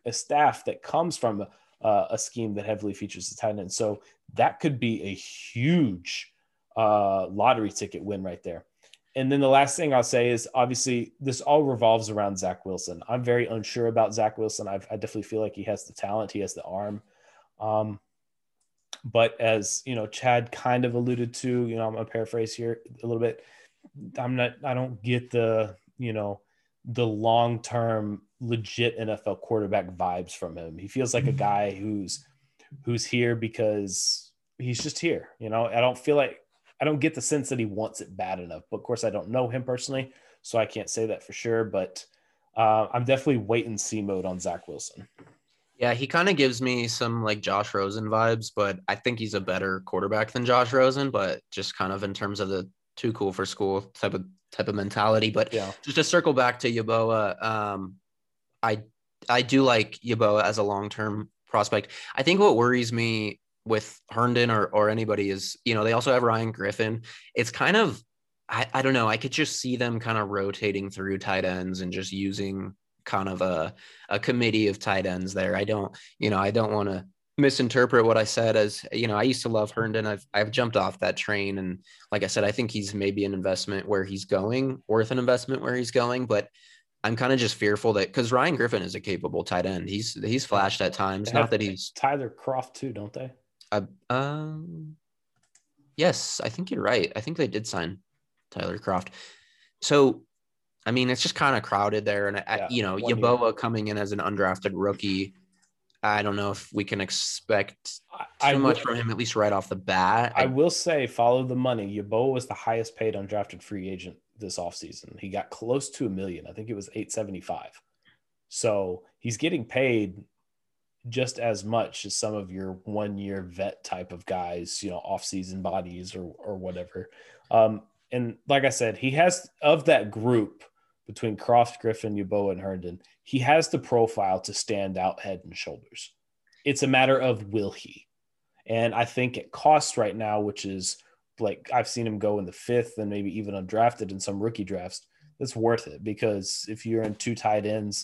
a staff that comes from a scheme that heavily features the tight end. So that could be a huge lottery ticket win right there. And then the last thing I'll say is, obviously, this all revolves around Zach Wilson. I'm very unsure about Zach Wilson. I definitely feel like he has the talent. He has the arm. But as, you know, Chad kind of alluded to, you know, I'm going to paraphrase here a little bit. I don't get the long-term legit NFL quarterback vibes from him. He feels like a guy who's here because he's just here. You know, I don't get the sense that he wants it bad enough, but of course I don't know him personally, so I can't say that for sure, but I'm definitely wait and see mode on Zach Wilson. Yeah. He kind of gives me some like Josh Rosen vibes, but I think he's a better quarterback than Josh Rosen, but just kind of in terms of the too cool for school type of mentality. But yeah, just to circle back to Yeboah, I do like Yeboah as a long-term prospect. I think what worries me with Herndon or anybody is, you know, they also have Ryan Griffin. It's kind of, I don't know, I could just see them kind of rotating through tight ends and just using kind of a committee of tight ends there. I don't want to misinterpret what I said as, you know, I used to love Herndon. I've jumped off that train. And like I said, I think he's maybe an investment where he's going, worth an investment where he's going, but I'm kind of just fearful that, because Ryan Griffin is a capable tight end. He's flashed at times. Not that he's Tyler Kroft too, don't they? Yes, I think you're right. I think they did sign Tyler Kroft. So, I mean, it's just kind of crowded there. And, Yeboah coming in as an undrafted rookie, I don't know if we can expect too much from him, at least right off the bat. I will say, follow the money. Yeboah was the highest paid undrafted free agent this offseason. He got close to $1 million. I think it was $875. So he's getting paid just as much as some of your one-year vet type of guys, you know, off-season bodies or whatever. And like I said, he has, of that group between Croft, Griffin, Yeboah, and Herndon, he has the profile to stand out head and shoulders. It's a matter of will he. And I think at cost right now, which is like I've seen him go in the fifth and maybe even undrafted in some rookie drafts, that's worth it, because if you're in two tight end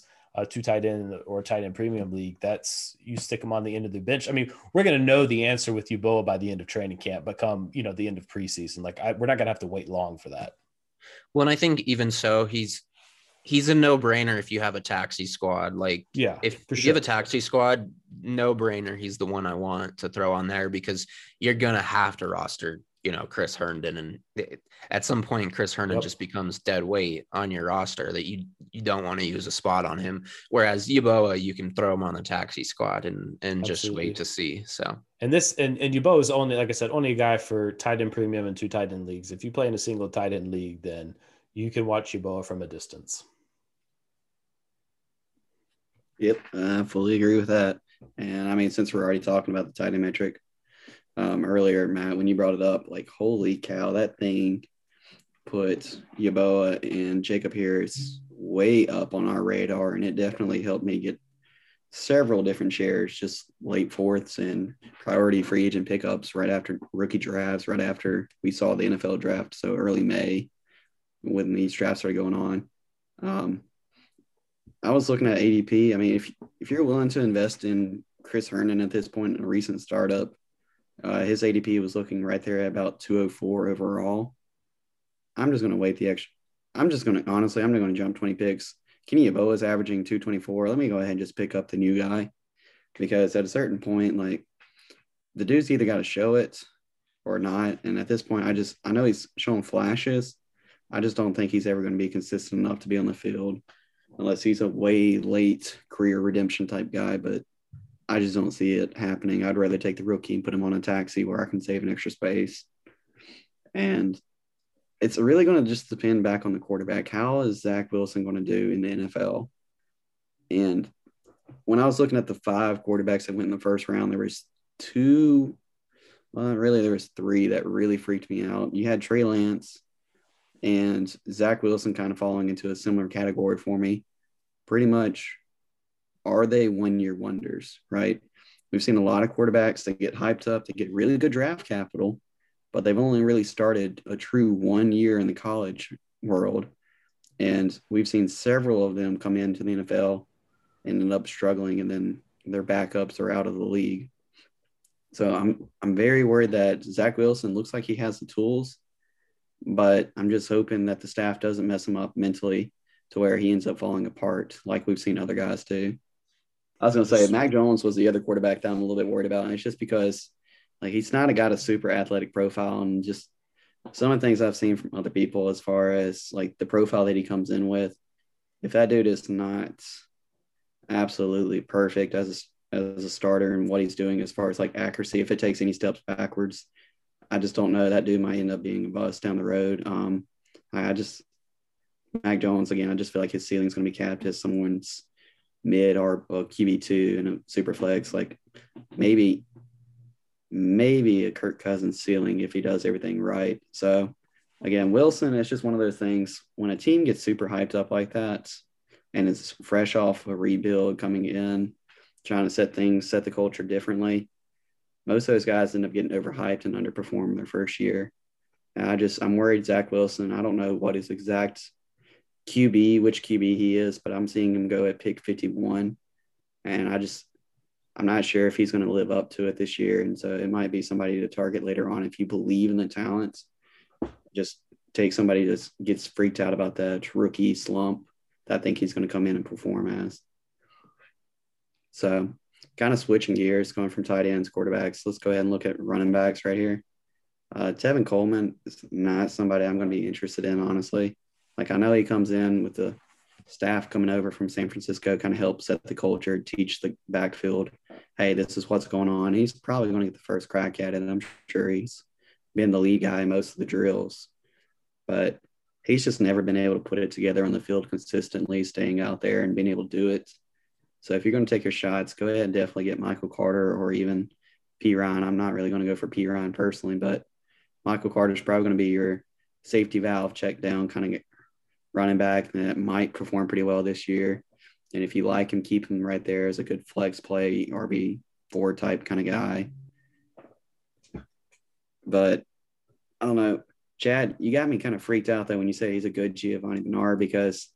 or tight end premium league, that's, you stick them on the end of the bench. I mean, we're going to know the answer with Yeboah by the end of training camp, but come, you know, the end of preseason, like we're not going to have to wait long for that. Well, and I think even so, he's a no-brainer if you have a taxi squad. Like, yeah, if you have a taxi squad, no-brainer, he's the one I want to throw on there, because you're going to have to roster, you know, Chris Herndon. And at some point, Chris Herndon just becomes dead weight on your roster that you don't want to use a spot on him. Whereas Yeboah, you can throw him on the taxi squad and just wait to see. So, and this, and Yeboah is only, like I said, only a guy for tight end premium and two tight end leagues. If you play in a single tight end league, then you can watch Yeboah from a distance. Yep, I fully agree with that. And I mean, since we're already talking about the tight end metric, earlier, Matt, when you brought it up, like, holy cow, that thing put Yeboah and Jacob Harris way up on our radar, and it definitely helped me get several different shares, just late fourths and priority free agent pickups right after rookie drafts, right after we saw the NFL draft, so early May when these drafts are going on. I was looking at ADP. I mean, if you're willing to invest in Chris Herndon at this point in a recent startup, his ADP was looking right there at about 204 overall. I'm just going to wait the extra. I'm not going to jump 20 picks. Kenny Yeboah is averaging 224. Let me go ahead and just pick up the new guy, because at a certain point, like, the dude's either got to show it or not. And at this point, I know he's showing flashes. I just don't think he's ever going to be consistent enough to be on the field unless he's a way late career redemption type guy. But I just don't see it happening. I'd rather take the rookie and put him on a taxi where I can save an extra space. And it's really going to just depend back on the quarterback. How is Zach Wilson going to do in the NFL? And when I was looking at the five quarterbacks that went in the first round, there was three that really freaked me out. You had Trey Lance and Zach Wilson kind of falling into a similar category for me. Pretty much, are they one-year wonders, right? We've seen a lot of quarterbacks that get hyped up, they get really good draft capital, but they've only really started a true 1 year in the college world. And we've seen several of them come into the NFL and end up struggling, and then their backups are out of the league. So I'm very worried that Zach Wilson looks like he has the tools, but I'm just hoping that the staff doesn't mess him up mentally to where he ends up falling apart like we've seen other guys do. I was going to say, Mac Jones was the other quarterback that I'm a little bit worried about. And it's just because, like, he's not a guy with super athletic profile, and just some of the things I've seen from other people as far as, like, the profile that he comes in with, if that dude is not absolutely perfect as a starter and what he's doing as far as, like, accuracy, if it takes any steps backwards, I just don't know. That dude might end up being a bust down the road. Mac Jones, again, I just feel like his ceiling's going to be capped as someone's mid or QB2 and a super flex, like maybe a Kirk Cousins ceiling if he does everything right. So, again, Wilson, it's just one of those things. When a team gets super hyped up like that and it's fresh off a rebuild coming in, trying to set the culture differently, most of those guys end up getting overhyped and underperform their first year. And I'm worried Zach Wilson, I don't know what his exact – which QB he is, but I'm seeing him go at pick 51, and I'm not sure if he's going to live up to it this year, and so it might be somebody to target later on. If you believe in the talent, just take somebody that gets freaked out about that rookie slump that I think he's going to come in and perform as. So, kind of switching gears, going from tight ends, quarterbacks, let's go ahead and look at running backs right here. Tevin Coleman is not somebody I'm going to be interested in, honestly. Like, I know he comes in with the staff coming over from San Francisco, kind of help set the culture, teach the backfield, hey, this is what's going on. He's probably going to get the first crack at it. I'm sure he's been the lead guy most of the drills. But he's just never been able to put it together on the field consistently, staying out there and being able to do it. So if you're going to take your shots, go ahead and definitely get Michael Carter or even P. Ryan. I'm not really going to go for P. Ryan personally, but Michael Carter is probably going to be your safety valve check down kind of running back that might perform pretty well this year. And if you like him, keep him right there as a good flex play, RB4 type kind of guy. But I don't know, Chad, you got me kind of freaked out though when you say he's a good Giovanni Bernard, because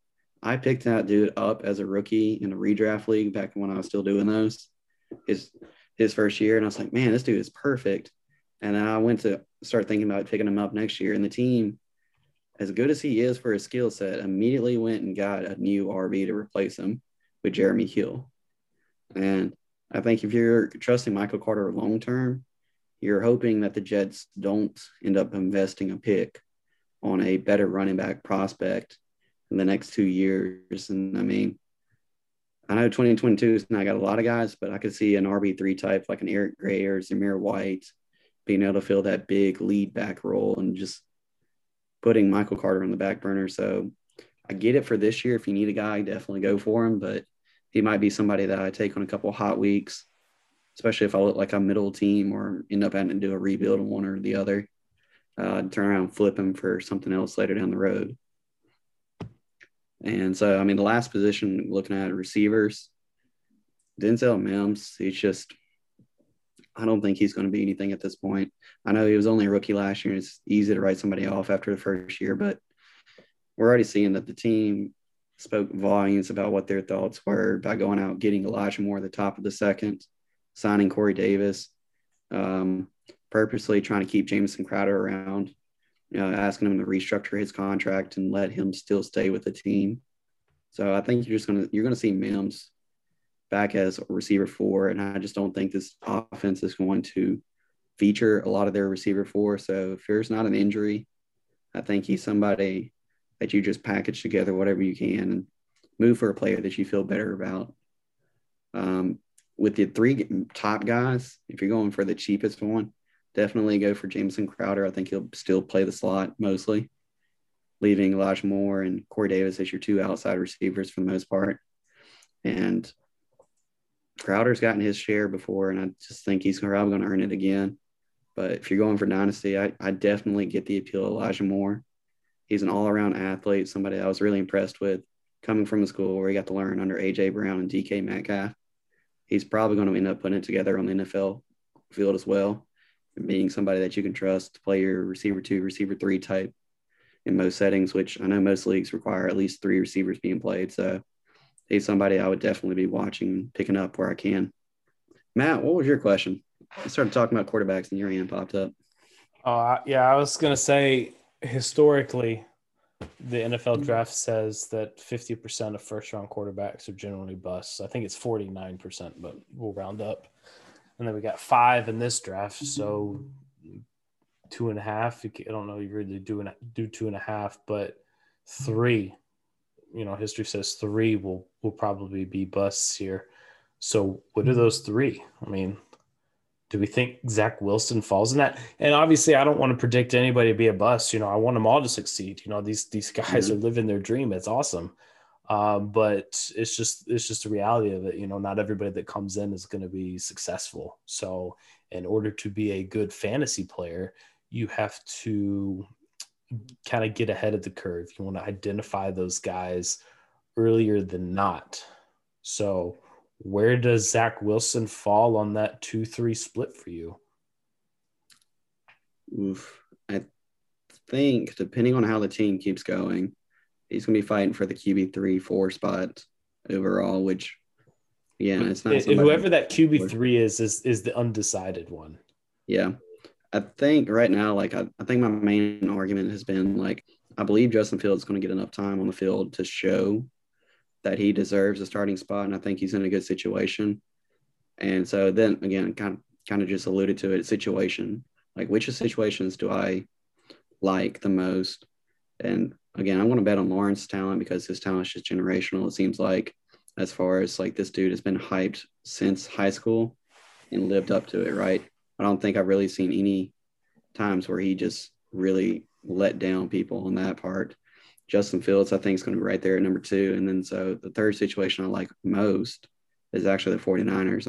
I picked that dude up as a rookie in the redraft league back when I was still doing those, his first year. And I was like, man, this dude is perfect. And then I went to start thinking about picking him up next year. And the team, as good as he is for his skill set, immediately went and got a new RB to replace him with Jeremy Hill. And I think if you're trusting Michael Carter long-term, you're hoping that the Jets don't end up investing a pick on a better running back prospect in the next 2 years. And I mean, I know 2022's not got a lot of guys, but I could see an RB3 type like an Eric Gray or Zamir White being able to fill that big lead back role and just putting Michael Carter on the back burner. So I get it for this year. If you need a guy, definitely go for him, but he might be somebody that I take on a couple hot weeks, especially if I look like a middle team or end up having to do a rebuild on one or the other, turn around and flip him for something else later down the road. And so, I mean, the last position looking at receivers, Denzel Mims, he's just, I don't think he's going to be anything at this point. I know he was only a rookie last year, and it's easy to write somebody off after the first year, but we're already seeing that the team spoke volumes about what their thoughts were by going out, getting Elijah Moore at the top of the second, signing Corey Davis, purposely trying to keep Jamison Crowder around, asking him to restructure his contract and let him still stay with the team. So I think you're going to see Mims back as receiver four, and I just don't think this offense is going to feature a lot of their receiver four. So if there's not an injury, I think he's somebody that you just package together whatever you can and move for a player that you feel better about. With the three top guys, if you're going for the cheapest one, definitely go for Jamison Crowder. I think he'll still play the slot mostly, leaving Elijah Moore and Corey Davis as your two outside receivers for the most part. And Crowder's gotten his share before, and I just think he's probably going to earn it again. But if you're going for dynasty, I definitely get the appeal of Elijah Moore. He's an all-around athlete, somebody I was really impressed with coming from a school where he got to learn under A.J. Brown and D.K. Metcalf. He's probably going to end up putting it together on the NFL field as well, and being somebody that you can trust to play your receiver two, receiver three type in most settings, which I know most leagues require at least three receivers being played. So he's somebody I would definitely be watching, picking up where I can. Matt, what was your question? I started talking about quarterbacks and your hand popped up. Yeah, I was going to say, historically, the NFL draft says that 50% of first-round quarterbacks are generally busts. I think it's 49%, but we'll round up. And then we got five in this draft, so 2.5. I don't know, you're either do 2.5, but three. You know, history says three will probably be busts here. So what are those three? I mean, do we think Zach Wilson falls in that? And obviously, I don't want to predict anybody to be a bust. You know, I want them all to succeed. You know, these guys are living their dream. It's awesome. But it's just the reality of it. You know, not everybody that comes in is going to be successful. So in order to be a good fantasy player, you have to kind of get ahead of the curve. You want to identify those guys earlier than not. So where does Zach Wilson fall on that 2-3 split for you? Oof. I think depending on how the team keeps going, he's going to be fighting for the QB 3-4 spot overall, which, yeah, it's not somebody. Whoever that QB 3 is the undecided one. Yeah. I think right now, like, I think my main argument has been, like, I believe Justin Fields is going to get enough time on the field to show that he deserves a starting spot, and I think he's in a good situation. And so then, again, kind of just alluded to it, situation. Like, which of situations do I like the most? And, again, I'm going to bet on Lawrence's talent because his talent is just generational, it seems like, as far as, like, this dude has been hyped since high school and lived up to it, right? I don't think I've really seen any times where he just really let down people on that part. Justin Fields, I think, is going to be right there at number 2. And then so the third situation I like most is actually the 49ers.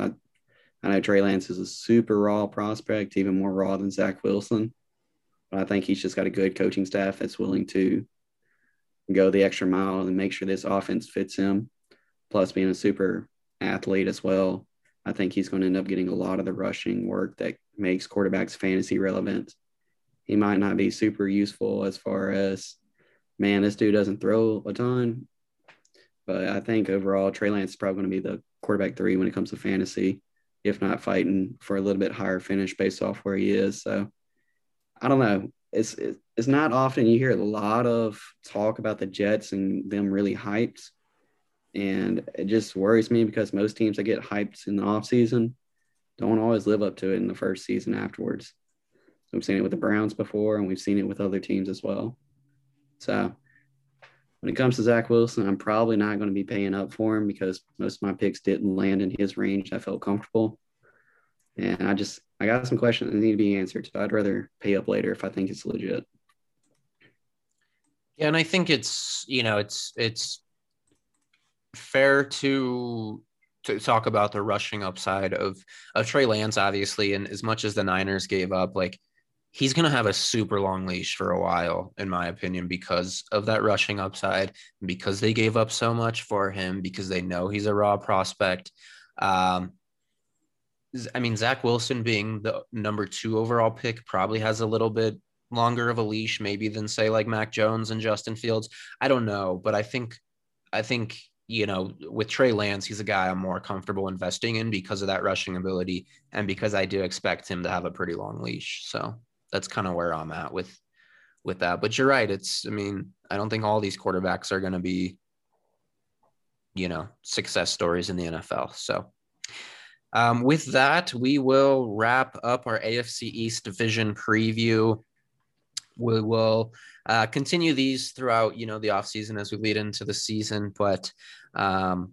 I know Trey Lance is a super raw prospect, even more raw than Zach Wilson. But I think he's just got a good coaching staff that's willing to go the extra mile and make sure this offense fits him. Plus, being a super athlete as well, I think he's going to end up getting a lot of the rushing work that makes quarterbacks fantasy relevant. He might not be super useful as far as, man, this dude doesn't throw a ton. But I think overall, Trey Lance is probably going to be the quarterback 3 when it comes to fantasy, if not fighting for a little bit higher finish based off where he is. So I don't know. It's not often you hear a lot of talk about the Jets and them really hyped. And it just worries me because most teams that get hyped in the offseason don't always live up to it in the first season afterwards. We've seen it with the Browns before, and we've seen it with other teams as well. So when it comes to Zach Wilson, I'm probably not going to be paying up for him because most of my picks didn't land in his range. I felt comfortable. And I got some questions that need to be answered. So I'd rather pay up later if I think it's legit. Yeah, and I think it's fair to talk about the rushing upside of Trey Lance, obviously. And as much as the Niners gave up, like, he's going to have a super long leash for a while, in my opinion, because of that rushing upside, because they gave up so much for him, because they know he's a raw prospect. I mean, Zach Wilson being the number 2 overall pick probably has a little bit longer of a leash maybe than, say, like Mac Jones and Justin Fields. I don't know, but I think you know, with Trey Lance, he's a guy I'm more comfortable investing in because of that rushing ability and because I do expect him to have a pretty long leash. So that's kind of where I'm at with that. But you're right. I mean, I don't think all these quarterbacks are going to be, you know, success stories in the NFL. So with that, we will wrap up our AFC East division preview. We will continue these throughout, you know, the offseason as we lead into the season. But, you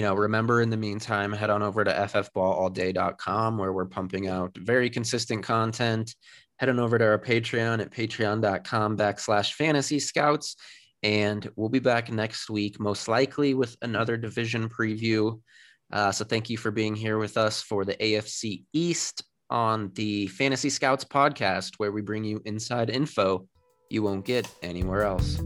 know, remember, in the meantime, head on over to ffballallday.com, where we're pumping out very consistent content. Head on over to our Patreon at patreon.com/fantasy scouts. And we'll be back next week, most likely with another division preview. So thank you for being here with us for the AFC East on the Fantasy Scouts podcast, where we bring you inside info you won't get anywhere else.